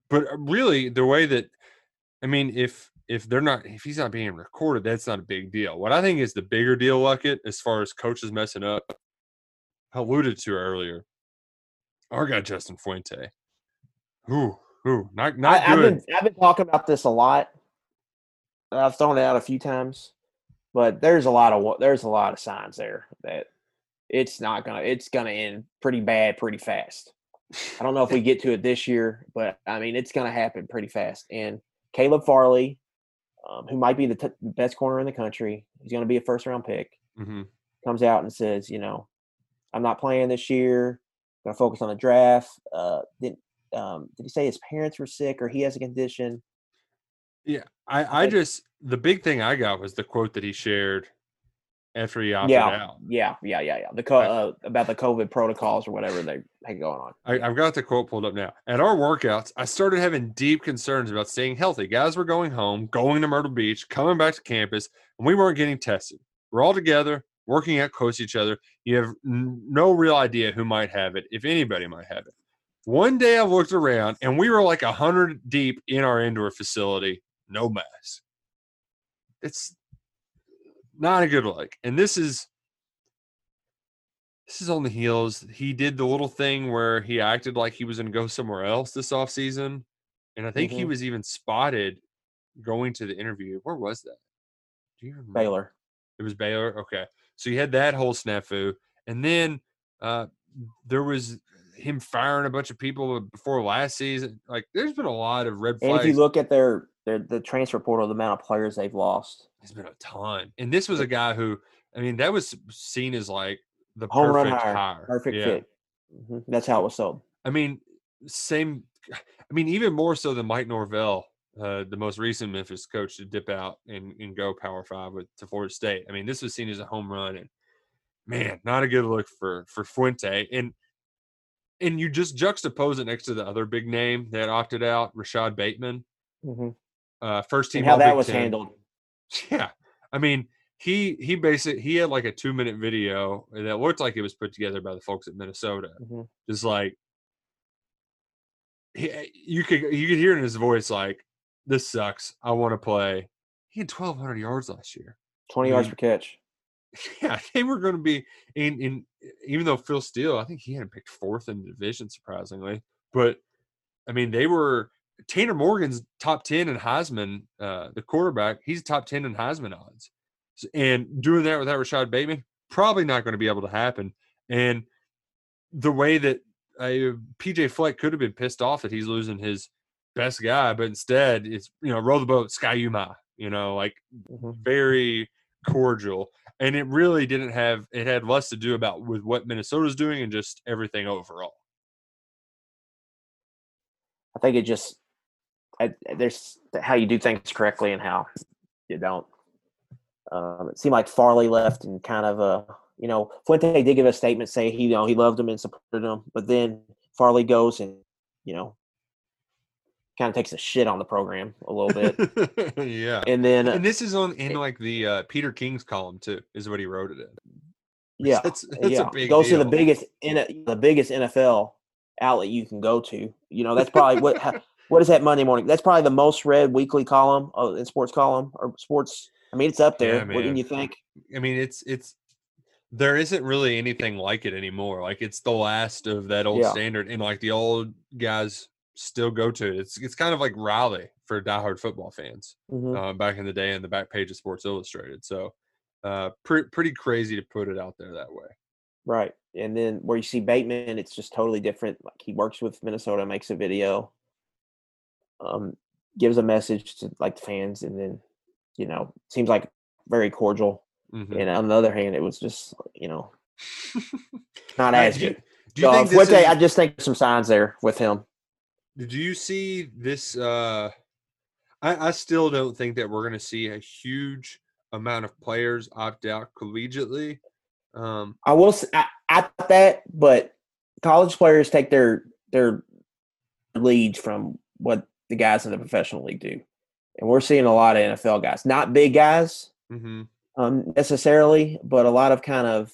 but really, the way that, I mean, if if they're not, if he's not being recorded, that's not a big deal. What I think is the bigger deal, Luckett, as far as coaches messing up, alluded to earlier, our guy Justin Fuente. Ooh, ooh, not not I, good. I've been, I've been talking about this a lot. I've thrown it out a few times. But there's a lot of there's a lot of signs there that it's not gonna it's gonna end pretty bad pretty fast. I don't know if we get to it this year, but I mean it's gonna happen pretty fast. And Caleb Farley, um, who might be the t- best corner in the country, he's gonna be a first round pick. Mm-hmm. Comes out and says, you know, I'm not playing this year. I'm gonna focus on the draft. Uh, did um, did he say his parents were sick or he has a condition? Yeah, I, I just – the big thing I got was the quote that he shared after he opted yeah, out. Yeah, yeah, yeah, yeah, The co- uh, about the COVID protocols or whatever they had going on. I, I've got the quote pulled up now. At our workouts, I started having deep concerns about staying healthy. Guys were going home, going to Myrtle Beach, coming back to campus, and we weren't getting tested. We're all together, working out close to each other. You have n- no real idea who might have it, if anybody might have it. One day I looked around, and we were like one hundred deep in our indoor facility. No mask. It's not a good look. And this is this is on the heels. He did the little thing where he acted like he was going to go somewhere else this offseason. And I think mm-hmm. he was even spotted going to the interview. Where was that? Do you remember? Baylor. It was Baylor? Okay. So you had that whole snafu. And then uh, there was him firing a bunch of people before last season. Like, there's been a lot of red flags. And if you look at their – the transfer portal, the amount of players they've lost. There's been a ton. And this was a guy who, I mean, that was seen as like the home perfect run hire. hire. Perfect yeah. fit. Mm-hmm. That's how it was sold. I mean, same – I mean, even more so than Mike Norvell, uh, the most recent Memphis coach to dip out and, and go Power Five with, to Florida State. I mean, this was seen as a home run. And, man, not a good look for, for Fuente. And and you just juxtapose it next to the other big name that opted out, Rashad Bateman, mm-hmm. uh, first team. And how that was handled. Yeah. I mean, he, he basically, he had like a two minute video that looked like it was put together by the folks at Minnesota. Mm-hmm. Just like, he, you could, you could hear in his voice, like, this sucks. I want to play. He had twelve hundred yards last year. twenty I mean, yards per catch. Yeah, they were going to be in, in. Even though Phil Steele, I think he had picked fourth in the division, surprisingly. But I mean, they were Tanner Morgan's top ten in Heisman, uh, the quarterback. He's top ten in Heisman odds, and doing that without Rashad Bateman probably not going to be able to happen. And the way that uh, P J Fleck could have been pissed off that he's losing his best guy, but instead it's you know roll the boat, sky you my, you know, like very cordial. And it really didn't have – it had less to do about with what Minnesota's doing and just everything overall. I think it just – there's how you do things correctly and how you don't. Um, it seemed like Farley left and kind of uh, – you know, Fuente did give a statement saying he, you know, he loved him and supported him. But then Farley goes and, you know, kind of takes a shit on the program a little bit. Yeah. And then, and this is on in like the uh, Peter King's column too, is what he wrote it in. Yeah. That's, that's yeah. a big goes deal. To the biggest, the biggest N F L outlet you can go to. You know, that's probably what, what is that Monday morning? That's probably the most read weekly column uh, in sports column or sports. I mean, it's up there. Yeah, what do you think? I mean, it's, it's, there isn't really anything like it anymore. Like it's the last of that old yeah. standard, and like the old guys still go to it. It's it's kind of like Raleigh for diehard football fans mm-hmm. uh, back in the day in the back page of Sports Illustrated. So uh, pre- pretty crazy to put it out there that way. Right. And then where you see Bateman, it's just totally different. Like he works with Minnesota, makes a video, um, gives a message to like the fans, and then, you know, seems like very cordial. Mm-hmm. And on the other hand, it was just, you know, not as good. Do you so, think this is- day, I just think some signs there with him. Do you see this uh, – I, I still don't think that we're going to see a huge amount of players opt out collegiately. Um, I will – I thought that, but college players take their their leads from what the guys in the professional league do. And we're seeing a lot of N F L guys. Not big guys mm-hmm. um, necessarily, but a lot of kind of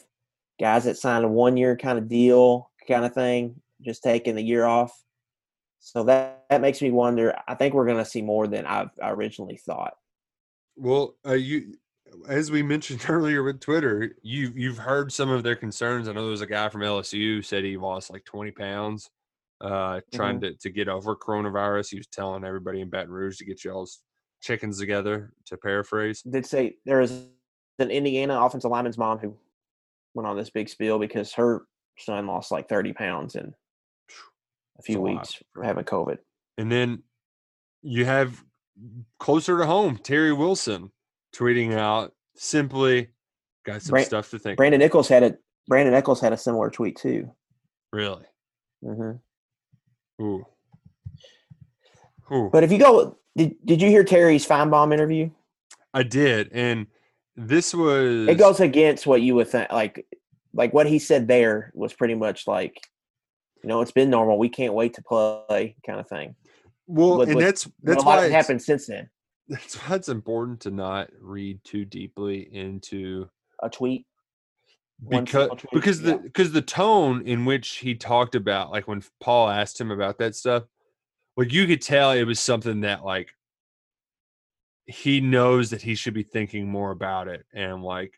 guys that signed a one-year kind of deal kind of thing, just taking the year off. So that, that makes me wonder. I think we're going to see more than I've, I originally thought. Well, uh, you, as we mentioned earlier with Twitter, you, you've heard some of their concerns. I know there was a guy from L S U who said he lost like twenty pounds uh, trying mm-hmm. to, to get over coronavirus. He was telling everybody in Baton Rouge to get y'all's chickens together, to paraphrase. Did say there is an Indiana offensive lineman's mom who went on this big spiel because her son lost like thirty pounds and a few weeks for having COVID. And then you have closer to home, Terry Wilson tweeting out simply got some Brand, stuff to think. Brandon about. Echols had a Brandon Echols had a similar tweet too. Really? Mm-hmm. Ooh. Ooh. But if you go, did did you hear Terry's Feinbaum interview? I did, and this was it goes against what you would think. Like, like what he said there was pretty much like, you know, it's been normal. We can't wait to play, kind of thing. Well, with, and with, that's that's a lot why happened since then. That's why it's important to not read too deeply into a tweet because tweet, because yeah. the because the tone in which he talked about, like when Paul asked him about that stuff, like you could tell it was something that like he knows that he should be thinking more about it, and like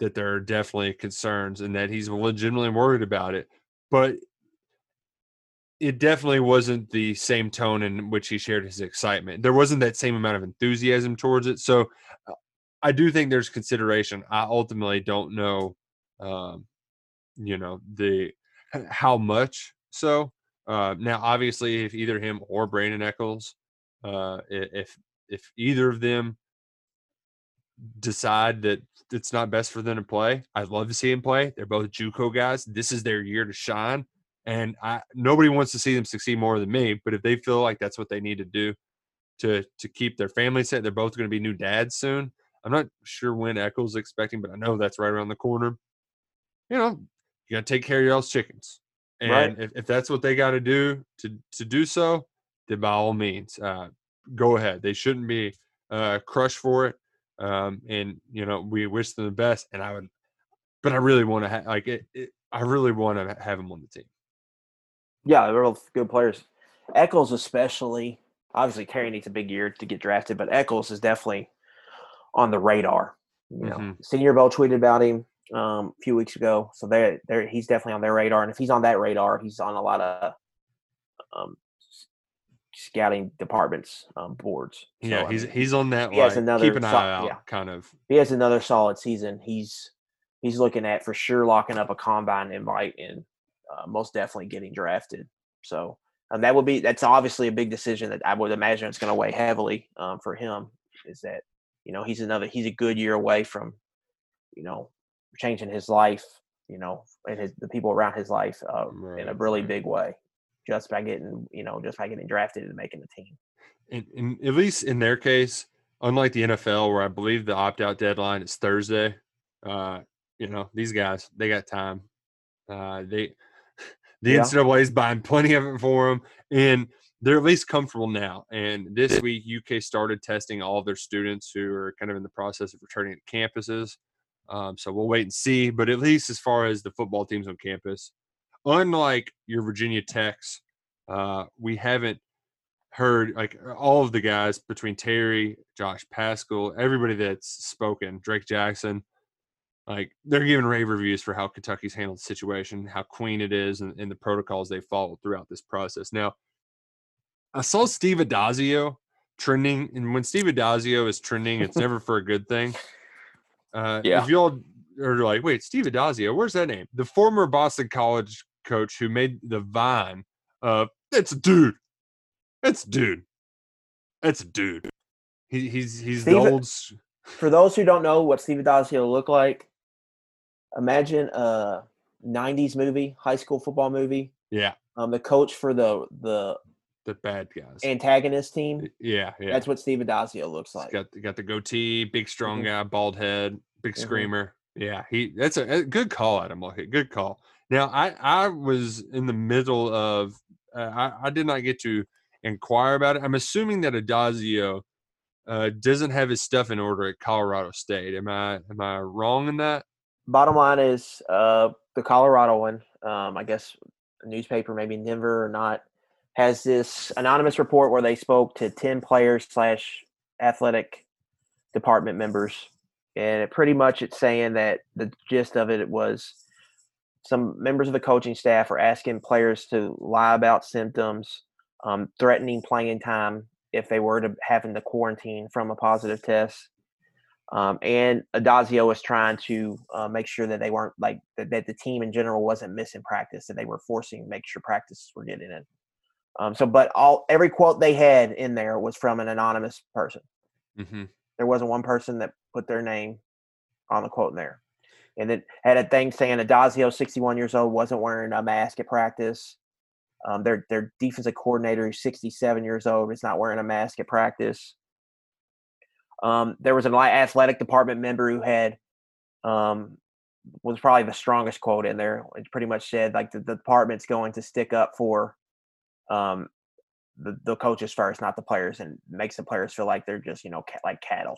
that there are definitely concerns and that he's legitimately worried about it, but it definitely wasn't the same tone in which he shared his excitement. There wasn't that same amount of enthusiasm towards it. So I do think there's consideration. I ultimately don't know, um, you know, the, how much. So uh, now, obviously if either him or Brandon Echols, uh, if, if either of them decide that it's not best for them to play, I'd love to see him play. They're both JUCO guys. This is their year to shine. And I, nobody wants to see them succeed more than me, but if they feel like that's what they need to do to to keep their family set, they're both going to be new dads soon. I'm not sure when Echols is expecting, but I know that's right around the corner. You know, you got to take care of y'all's chickens. And right. if, if that's what they got to do to to do so, then by all means, uh, go ahead. They shouldn't be uh, crushed for it. Um, and, you know, we wish them the best. And I would – but I really want to – like, it, it, I really want to have them on the team. Yeah, they're both good players. Echols especially. Obviously, Carey needs a big year to get drafted, but Echols is definitely on the radar. You know, mm-hmm. Senior Bowl tweeted about him um, a few weeks ago. So they're, they're, he's definitely on their radar. And if he's on that radar, he's on a lot of um, scouting departments, um, boards. So, yeah, he's I mean, he's on that he has another Keep an eye so- out yeah. kind of. He has another solid season. He's he's looking at for sure locking up a combine invite and uh, most definitely getting drafted. So um, that would be – that's obviously a big decision that I would imagine it's going to weigh heavily um, for him is that, you know, he's another – he's a good year away from, you know, changing his life, you know, and his, the people around his life uh, right, in a really right. big way just by getting, you know, just by getting drafted and making the team. And, and at least in their case, unlike the N F L where I believe the opt-out deadline is Thursday, uh, you know, these guys, they got time. Uh, they The yeah. N C double A is buying plenty of it for them, and – they're at least comfortable now. And this week, U K started testing all of their students who are kind of in the process of returning to campuses. Um, so we'll wait and see. But at least as far as the football teams on campus, unlike your Virginia Techs, uh, we haven't heard like all of the guys between Terry, Josh Pascal, everybody that's spoken, Drake Jackson, like they're giving rave reviews for how Kentucky's handled the situation, how clean it is, and, and the protocols they followed throughout this process. Now, I saw Steve Adazio trending, and when Steve Adazio is trending, it's never for a good thing. Uh, yeah. If y'all are like, wait, Steve Adazio, where's that name? The former Boston College coach who made the vine of, that's a dude. That's a dude. That's a dude. He, he's he's Steve, the old. For those who don't know what Steve Adazio looked like, imagine a nineties movie, high school football movie. Yeah. Um, the coach for the the. The bad guys. Antagonist team? Yeah, yeah. That's what Steve Adazio looks like. He's got, got the goatee, big strong mm-hmm. guy, bald head, big mm-hmm. screamer. Yeah, he. That's a, a good call, Adam Luckett. Good call. Now, I, I was in the middle of uh, – I, I did not get to inquire about it. I'm assuming that Adazio uh, doesn't have his stuff in order at Colorado State. Am I am I wrong in that? Bottom line is uh, the Colorado one, um, I guess a newspaper, maybe Denver or not, has this anonymous report where they spoke to ten players slash athletic department members. And it pretty much it's saying that the gist of it was some members of the coaching staff are asking players to lie about symptoms, um, threatening playing time if they were to having to quarantine from a positive test. Um, and Adazio was trying to uh, make sure that they weren't like that, that the team in general wasn't missing practice, that they were forcing make sure practices were getting in. Um, so, but all every quote they had in there was from an anonymous person. Mm-hmm. There wasn't one person that put their name on the quote in there. And it had a thing saying Adazio, sixty-one years old, wasn't wearing a mask at practice. Um, their their defensive coordinator, who's sixty-seven years old, is not wearing a mask at practice. Um, there was an athletic department member who had um, was probably the strongest quote in there. It pretty much said like the, the department's going to stick up for. Um, the, the coaches first, not the players, and makes the players feel like they're just, you know, ca- like cattle.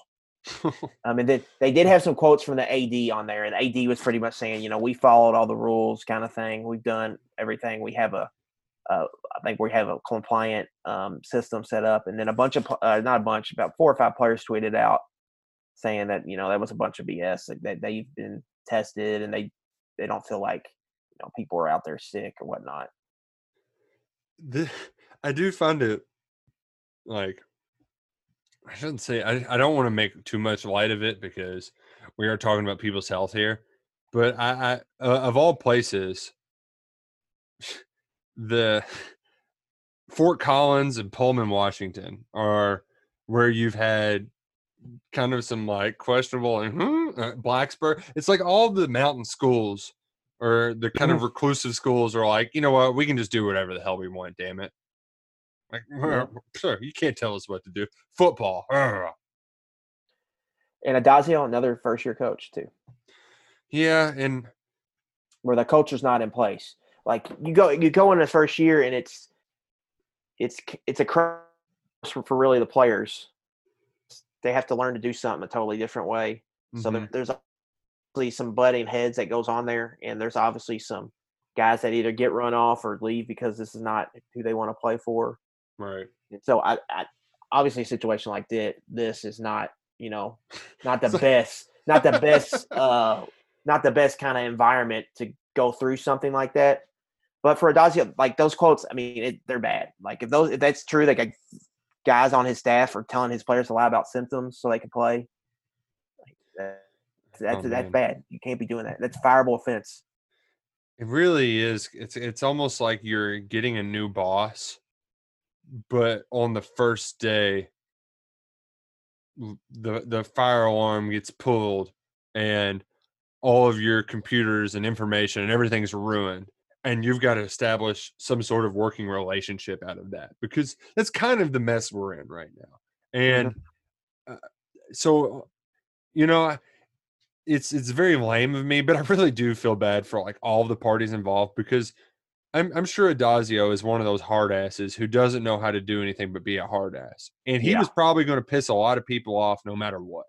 um, and then they did have some quotes from the A D on there, and A D was pretty much saying, you know, we followed all the rules, kind of thing. We've done everything. We have a, uh, I think we have a compliant um, system set up. And then a bunch of, uh, not a bunch, about four or five players tweeted out saying that, you know, that was a bunch of B S. Like they, they've been tested, and they they don't feel like, you know, people are out there sick or whatnot. The, I do find it like I shouldn't say I, I don't want to make too much light of it because we are talking about people's health here, but I, I uh, of all places, the Fort Collins and Pullman, Washington are where you've had kind of some like questionable and mm-hmm, uh, Blacksburg. It's like all the mountain schools or the kind of reclusive schools are like, you know what, we can just do whatever the hell we want, damn it. Like, sure, you can't tell us what to do. Football. And Adazio, another first-year coach, too. Yeah, and – where the culture's not in place. Like you go, you go in the first year, and it's it's it's a cross for, for really the players. They have to learn to do something a totally different way. Mm-hmm. So there, there's obviously some butting heads that goes on there, and there's obviously some guys that either get run off or leave because this is not who they want to play for. Right. And so I, I obviously a situation like that, this is not, you know, not the best, not the best, uh, not the best kind of environment to go through something like that. But for Adazio, like those quotes, I mean, it, they're bad. Like if those, if that's true, like guys on his staff are telling his players to lie about symptoms so they can play. Like that, that's oh, that's bad. You can't be doing that. That's a fireable offense. It really is. It's it's almost like you're getting a new boss, but on the first day, the the fire alarm gets pulled, and all of your computers and information and everything's ruined, and you've got to establish some sort of working relationship out of that, because that's kind of the mess we're in right now. And uh, so, you know, it's it's very lame of me, but I really do feel bad for like all the parties involved, because I'm I'm sure Adazio is one of those hard asses who doesn't know how to do anything but be a hard ass, and he yeah. was probably going to piss a lot of people off no matter what.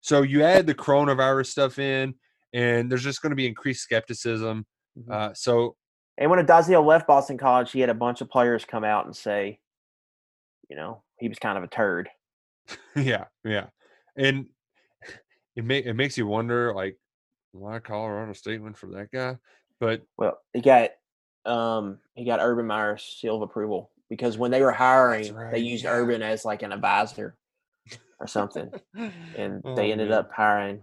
So you add the coronavirus stuff in, and there's just going to be increased skepticism. Mm-hmm. Uh, so, and when Adazio left Boston College, he had a bunch of players come out and say, you know, he was kind of a turd. yeah, yeah, and. It may, it makes you wonder, like, why Colorado State went for that guy? But well, he got um, he got Urban Meyer's seal of approval, because when they were hiring, right. they used yeah. Urban as like an advisor or something, and oh, they ended man. up hiring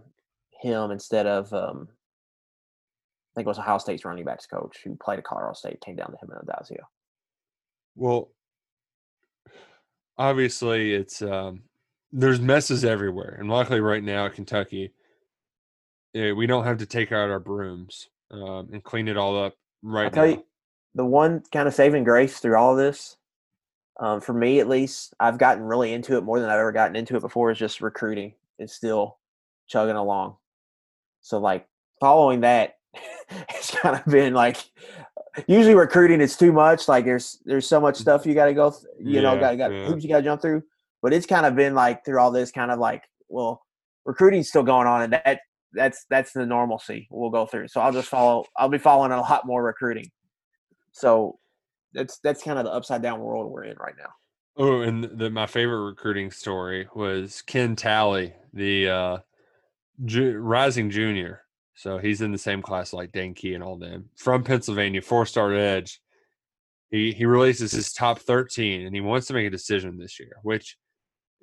him instead of um, I think it was Ohio State's running backs coach who played at Colorado State, came down to him and Adazio. Well, obviously, it's. Um, There's messes everywhere, and luckily right now at Kentucky, we don't have to take out our brooms um, and clean it all up right I'll tell now. You, the one kind of saving grace through all of this, um, for me at least, I've gotten really into it more than I've ever gotten into it before, is just recruiting. It's still chugging along. So, like, following that, it's kind of been like – usually recruiting is too much. Like, there's there's so much stuff you got to go th- – you yeah, know, got got yeah. hoops you got to jump through. But it's kind of been like through all this kind of like, well, recruiting's still going on, and that that's that's the normalcy we'll go through. So I'll just follow – I'll be following a lot more recruiting. So that's that's kind of the upside-down world we're in right now. Oh, and the, my favorite recruiting story was Ken Talley, the uh, ju- rising junior. So he's in the same class like Dan Key and all them. From Pennsylvania, four-star edge. He, he releases his top thirteen, and he wants to make a decision this year, which –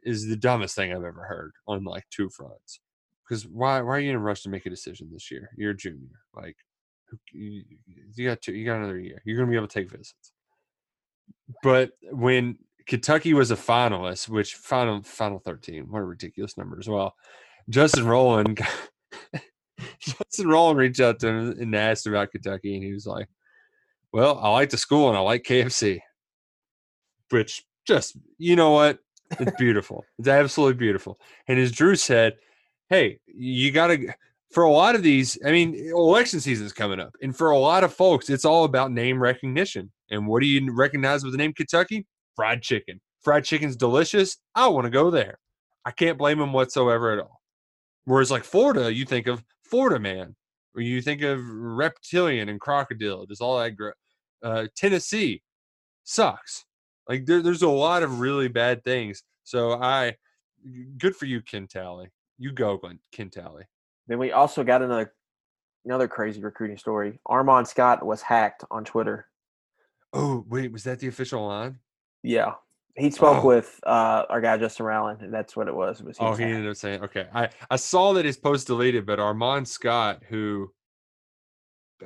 is the dumbest thing I've ever heard on like two fronts. Because why why are you in a rush to make a decision this year? You're a junior. Like you, you got two, you got another year. You're gonna be able to take visits. But when Kentucky was a finalist, which final final thirteen, what a ridiculous number as well. Justin Rowland Justin Rowland reached out to him and asked about Kentucky, and he was like, well, I like the school and I like K F C. Which just you know what? It's beautiful. It's absolutely beautiful. And as Drew said, hey, you got to – for a lot of these – I mean, election season is coming up. And for a lot of folks, it's all about name recognition. And what do you recognize with the name Kentucky? Fried chicken. Fried chicken's delicious. I want to go there. I can't blame them whatsoever at all. Whereas like Florida, you think of Florida Man. Or you think of reptilian and crocodile. Just all that gr- – uh, Tennessee sucks. Like there, there's a lot of really bad things. So I, good for you, Ken Talley. You go, Ken Talley. Then we also got another, another crazy recruiting story. Armand Scott was hacked on Twitter. Oh wait, was that the official line? Yeah, he spoke oh. with uh, our guy Justin Rowland, and that's what it was. It was he oh, was he hacked. Ended up saying, okay. I I saw that his post deleted, but Armand Scott, who,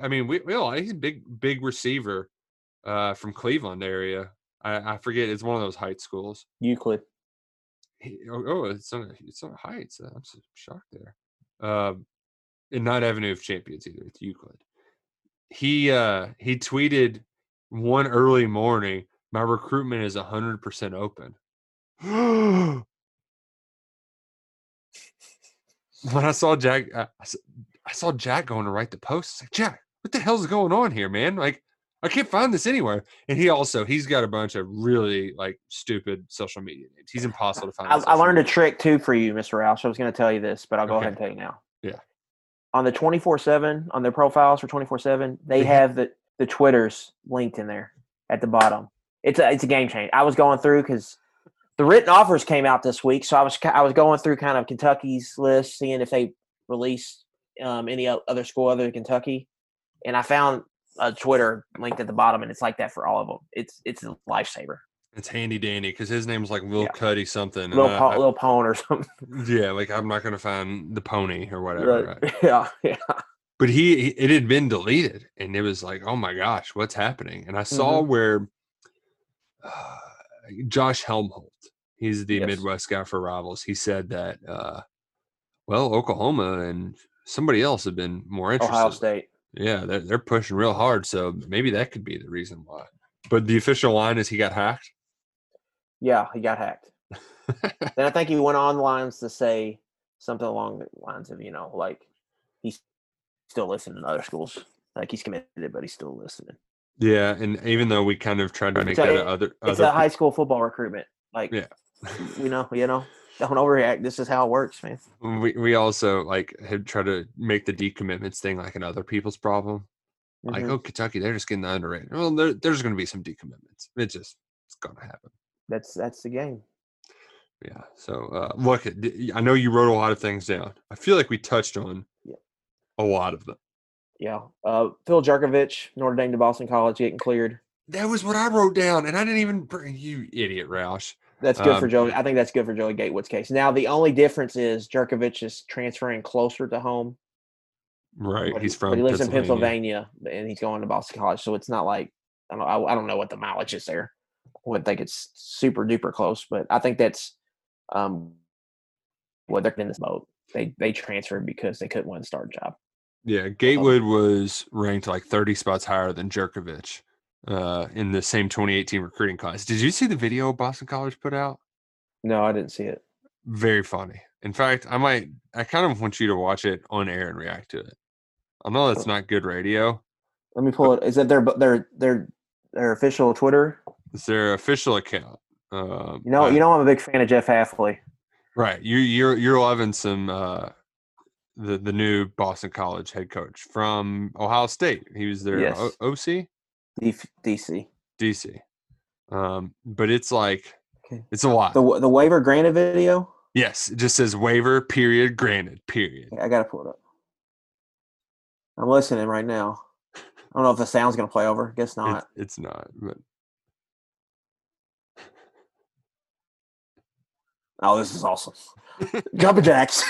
I mean, we we all he's a big big receiver, uh, from Cleveland area. I forget. It's one of those Heights schools. Euclid. He, oh, oh, it's on it's on Heights. I'm so shocked there. Uh, and not Avenue of Champions either. It's Euclid. He uh, he tweeted one early morning, my recruitment is one hundred percent open. When I saw Jack, I, I saw Jack going to write the post. I was like, Jack, what the hell's going on here, man? Like, I can't find this anywhere. And he also, he's got a bunch of really, like, stupid social media names. He's impossible to find. I, I learned media. a trick, too, for you, Mister Roush. I was going to tell you this, but I'll go okay. ahead and tell you now. Yeah. On the twenty-four seven, on their profiles for twenty-four seven, they have the, the Twitters linked in there at the bottom. It's a, it's a game change. I was going through because the written offers came out this week, so I was I was going through kind of Kentucky's list, seeing if they released um, any other school other than Kentucky. And I found a Twitter linked at the bottom, and it's like that for all of them. It's it's a lifesaver. It's handy dandy because his name's like Lil yeah. Cuddy something. Lil, po- I, Lil Pone or something. Yeah, like I'm not going to find the pony or whatever. Right. Right? Yeah, yeah. But he, he it had been deleted, and it was like, oh, my gosh, what's happening? And I saw mm-hmm. where uh, Josh Helmholtz, he's the yes. Midwest guy for Rivals, he said that, uh, well, Oklahoma and somebody else have been more interested. Ohio State. Yeah, they're, they're pushing real hard, so maybe that could be the reason why. But the official line is he got hacked? Yeah, he got hacked. Then I think he went on lines to say something along the lines of, you know, like he's still listening to other schools. Like he's committed, but he's still listening. Yeah, and even though we kind of tried to make so that it, other, other – It's a high school football recruitment. Like, yeah. you know, you know. Don't overreact. This is how it works, man. We we also like have tried to make the decommitments thing like an other people's problem. Mm-hmm. Like, oh, Kentucky, they're just getting the underrated. Well, there, there's going to be some decommitments. It just it's going to happen. That's that's the game. Yeah. So uh, look, I know you wrote a lot of things down. I feel like we touched on yeah. a lot of them. Yeah. Uh, Phil Jerkovich, Notre Dame to Boston College, getting cleared. That was what I wrote down, and I didn't even bring you idiot, Roush. That's good um, for Joey. I think that's good for Joey Gatewood's case. Now, the only difference is Jerkovich is transferring closer to home. Right. But he's he, from but he lives Pennsylvania. in Pennsylvania, and he's going to Boston College. So it's not like – I don't know, I, I don't know what the mileage is there. I wouldn't think it's super-duper close, but I think that's um, what they're in this boat. They, they transferred because they couldn't win a start job. Yeah, Gatewood so, was ranked like thirty spots higher than Jerkovich. Uh, in the same twenty eighteen recruiting class. Did you see the video Boston College put out? No, I didn't see it. Very funny. In fact, I might – I kind of want you to watch it on air and react to it. I know that's not good radio. Let me pull it. Is that their their their their official Twitter? It's their official account. Um, you know, uh, you know, I'm a big fan of Jeff Hafley. Right. You you're you're loving some uh, the the new Boston College head coach from Ohio State. He was their yes. o- OC. D C. D C. Um, but it's like, okay. it's a lot. The the waiver granted video? Yes. It just says waiver, period, granted, period. Okay, I got to pull it up. I'm listening right now. I don't know if the sound's going to play over. Guess not. It's, it's not. But... Oh, this is awesome. Jumping jacks.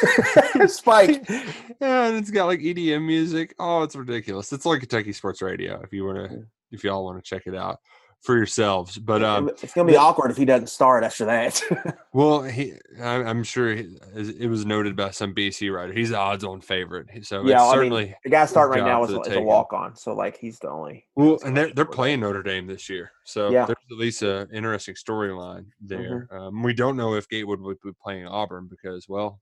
Spike. Yeah, and it's got like E D M music. Oh, it's ridiculous. It's like Kentucky Sports Radio if you want to. If y'all want to check it out for yourselves, but um, it's gonna be but, awkward if he doesn't start after that. Well, he, I, I'm sure he, it was noted by some B C writer. He's the odds-on favorite, so yeah. It's well, certainly, I mean, the guy starting right now is a walk-on, so like he's the only. Well, and they're they're playing Notre Dame this year, so yeah. There's at least an interesting storyline there. Mm-hmm. Um, we don't know if Gatewood would be playing Auburn because, well,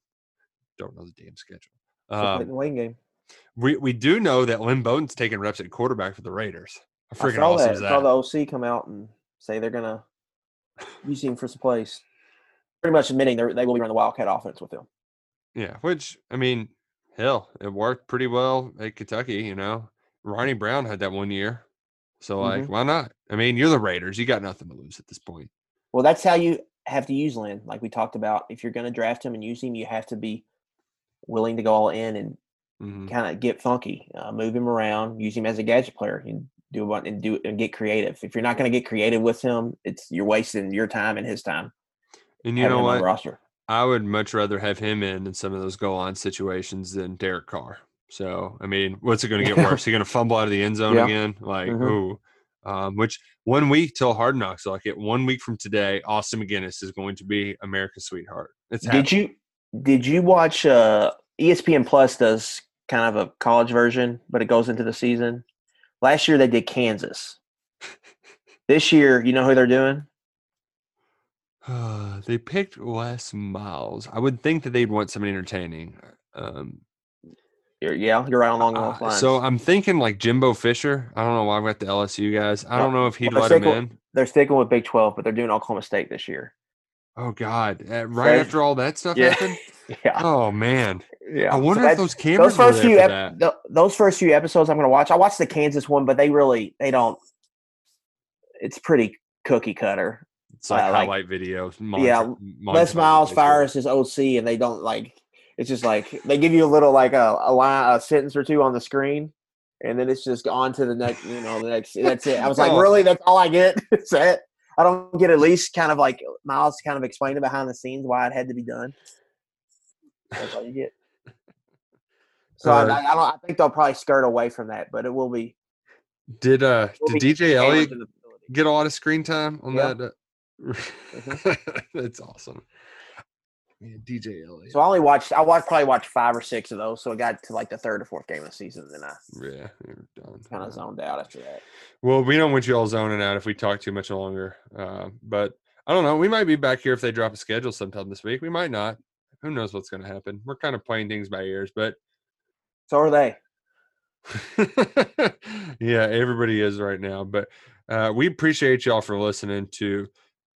don't know the damn schedule. Um, so the Wayne game. We we do know that Lynn Bowden's taking reps at quarterback for the Raiders. I saw awesome that. that. I saw the O C come out and say they're going to use him for some plays. Pretty much admitting they will be running the Wildcat offense with him. Yeah, which, I mean, hell, it worked pretty well at Kentucky, you know. Ronnie Brown had that one year. So, like, mm-hmm. why not? I mean, you're the Raiders. You got nothing to lose at this point. Well, that's how you have to use Lynn, like we talked about. If you're going to draft him and use him, you have to be willing to go all in and mm-hmm. kind of get funky, uh, move him around, use him as a gadget player. You do what and do and get creative. If you're not going to get creative with him, it's you're wasting your time and his time. And you know what? I would much rather have him in in some of those goal line situations than Derek Carr. So I mean, what's it going to get worse? He's going to fumble out of the end zone yeah. again, like mm-hmm. ooh. Um, which one week till Hard Knocks, like it. One week from today, Austin McGinnis is going to be America's sweetheart. It's happening. Did you did you watch? Uh, E S P N Plus does kind of a college version, but it goes into the season. Last year they did Kansas. This year, you know who they're doing? Uh, they picked Wes Miles. I would think that they'd want somebody entertaining. Um, You're, yeah, you're right along those lines. Uh, so I'm thinking like Jimbo Fisher. I don't know why we got the L S U guys. I don't know if he'd well, let him in. With, they're sticking with Big twelve, but they're doing Oklahoma State this year. Oh, God. Uh, right so, after all that stuff yeah. happened? Yeah. Oh, man. Yeah. I wonder so if those cameras those first were there few for ep- that. Th- those first few episodes I'm going to watch. I watched the Kansas one, but they really – they don't – it's pretty cookie cutter. It's like uh, highlight like, videos. Monster, yeah. Monster, Les Miles fires his O C, and they don't like – it's just like – they give you a little like a, a line, a sentence or two on the screen, and then it's just on to the next – you know, the next – that's it. I was like, oh. Really? That's all I get? That's it? I don't get at least kind of like Miles kind of explaining behind the scenes why it had to be done. That's all you get. So uh, I, I don't. I think they'll probably skirt away from that, but it will be. Did uh did D J Elliott get a lot of screen time on yeah. that? Uh, that's awesome. Man, D J Elliott. So I only watched. I watched probably watched five or six of those. So I got to like the third or fourth game of the season, and then I yeah, you're done. Kind of zoned out after that. Well, we don't want you all zoning out if we talk too much longer. Uh, but I don't know. We might be back here if they drop a schedule sometime this week. We might not. Who knows what's going to happen? We're kind of playing things by ears, but so are they. Yeah, everybody is right now. But uh, we appreciate y'all for listening to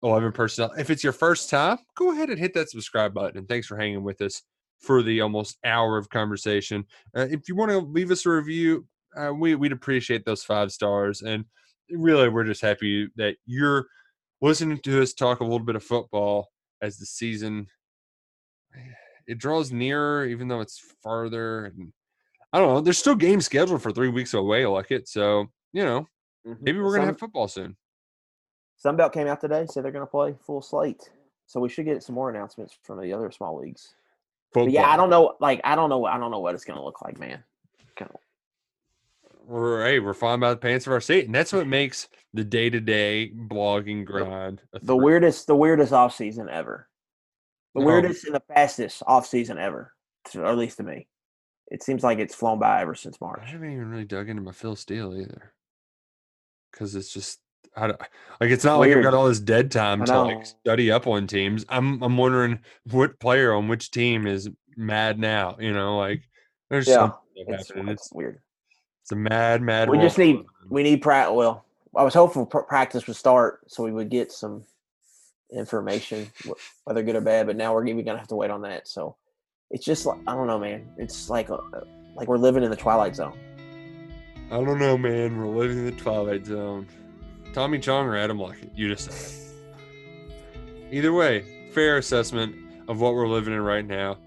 eleven Personnel. If it's your first time, go ahead and hit that subscribe button. And thanks for hanging with us for the almost hour of conversation. Uh, if you want to leave us a review, uh, we, we'd appreciate those five stars. And really, we're just happy that you're listening to us talk a little bit of football as the season it draws nearer, even though it's farther. And I don't know. There's still games scheduled for three weeks away, Luckett. So, you know, mm-hmm. maybe we're going to have football soon. Sunbelt came out today, said they're going to play full slate. So we should get some more announcements from the other small leagues. But yeah, I don't know. Like, I don't know. I don't know what it's going to look like, man. Kind of. We're, hey, we're flying by the pants of our seat. And that's what makes the day-to-day blogging grind. The, the weirdest, the weirdest offseason ever. The no. weirdest and the fastest offseason ever, or at least to me. It seems like it's flown by ever since March. I haven't even really dug into my Phil Steele either. Because it's just, I don't, like, it's not Weird. Like I've got all this dead time to like study up on teams. I'm I'm wondering what player on which team is mad now. You know, like there's yeah, something it's, happening. It's, it's weird. It's a mad, mad. We just need we need practice. Well, I was hopeful practice would start so we would get some information, whether good or bad. But now we're we're gonna have to wait on that. So it's just like I don't know, man. It's like a, like we're living in the Twilight Zone. I don't know, man. We're living in the Twilight Zone. Tommy Chong or Adam Luckett, you decide. Either way, fair assessment of what we're living in right now.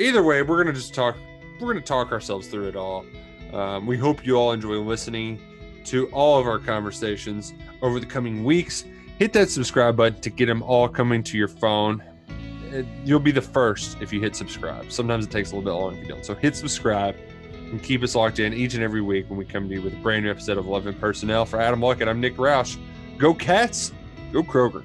Either way, we're gonna just talk. We're gonna talk ourselves through it all. Um, we hope you all enjoy listening to all of our conversations over the coming weeks. Hit that subscribe button to get them all coming to your phone. It, you'll be the first if you hit subscribe. Sometimes it takes a little bit long if you don't. So hit subscribe. And keep us locked in each and every week when we come to you with a brand new episode of eleven Personnel. For Adam Luckett, I'm Nick Roush. Go Cats, go Kroger.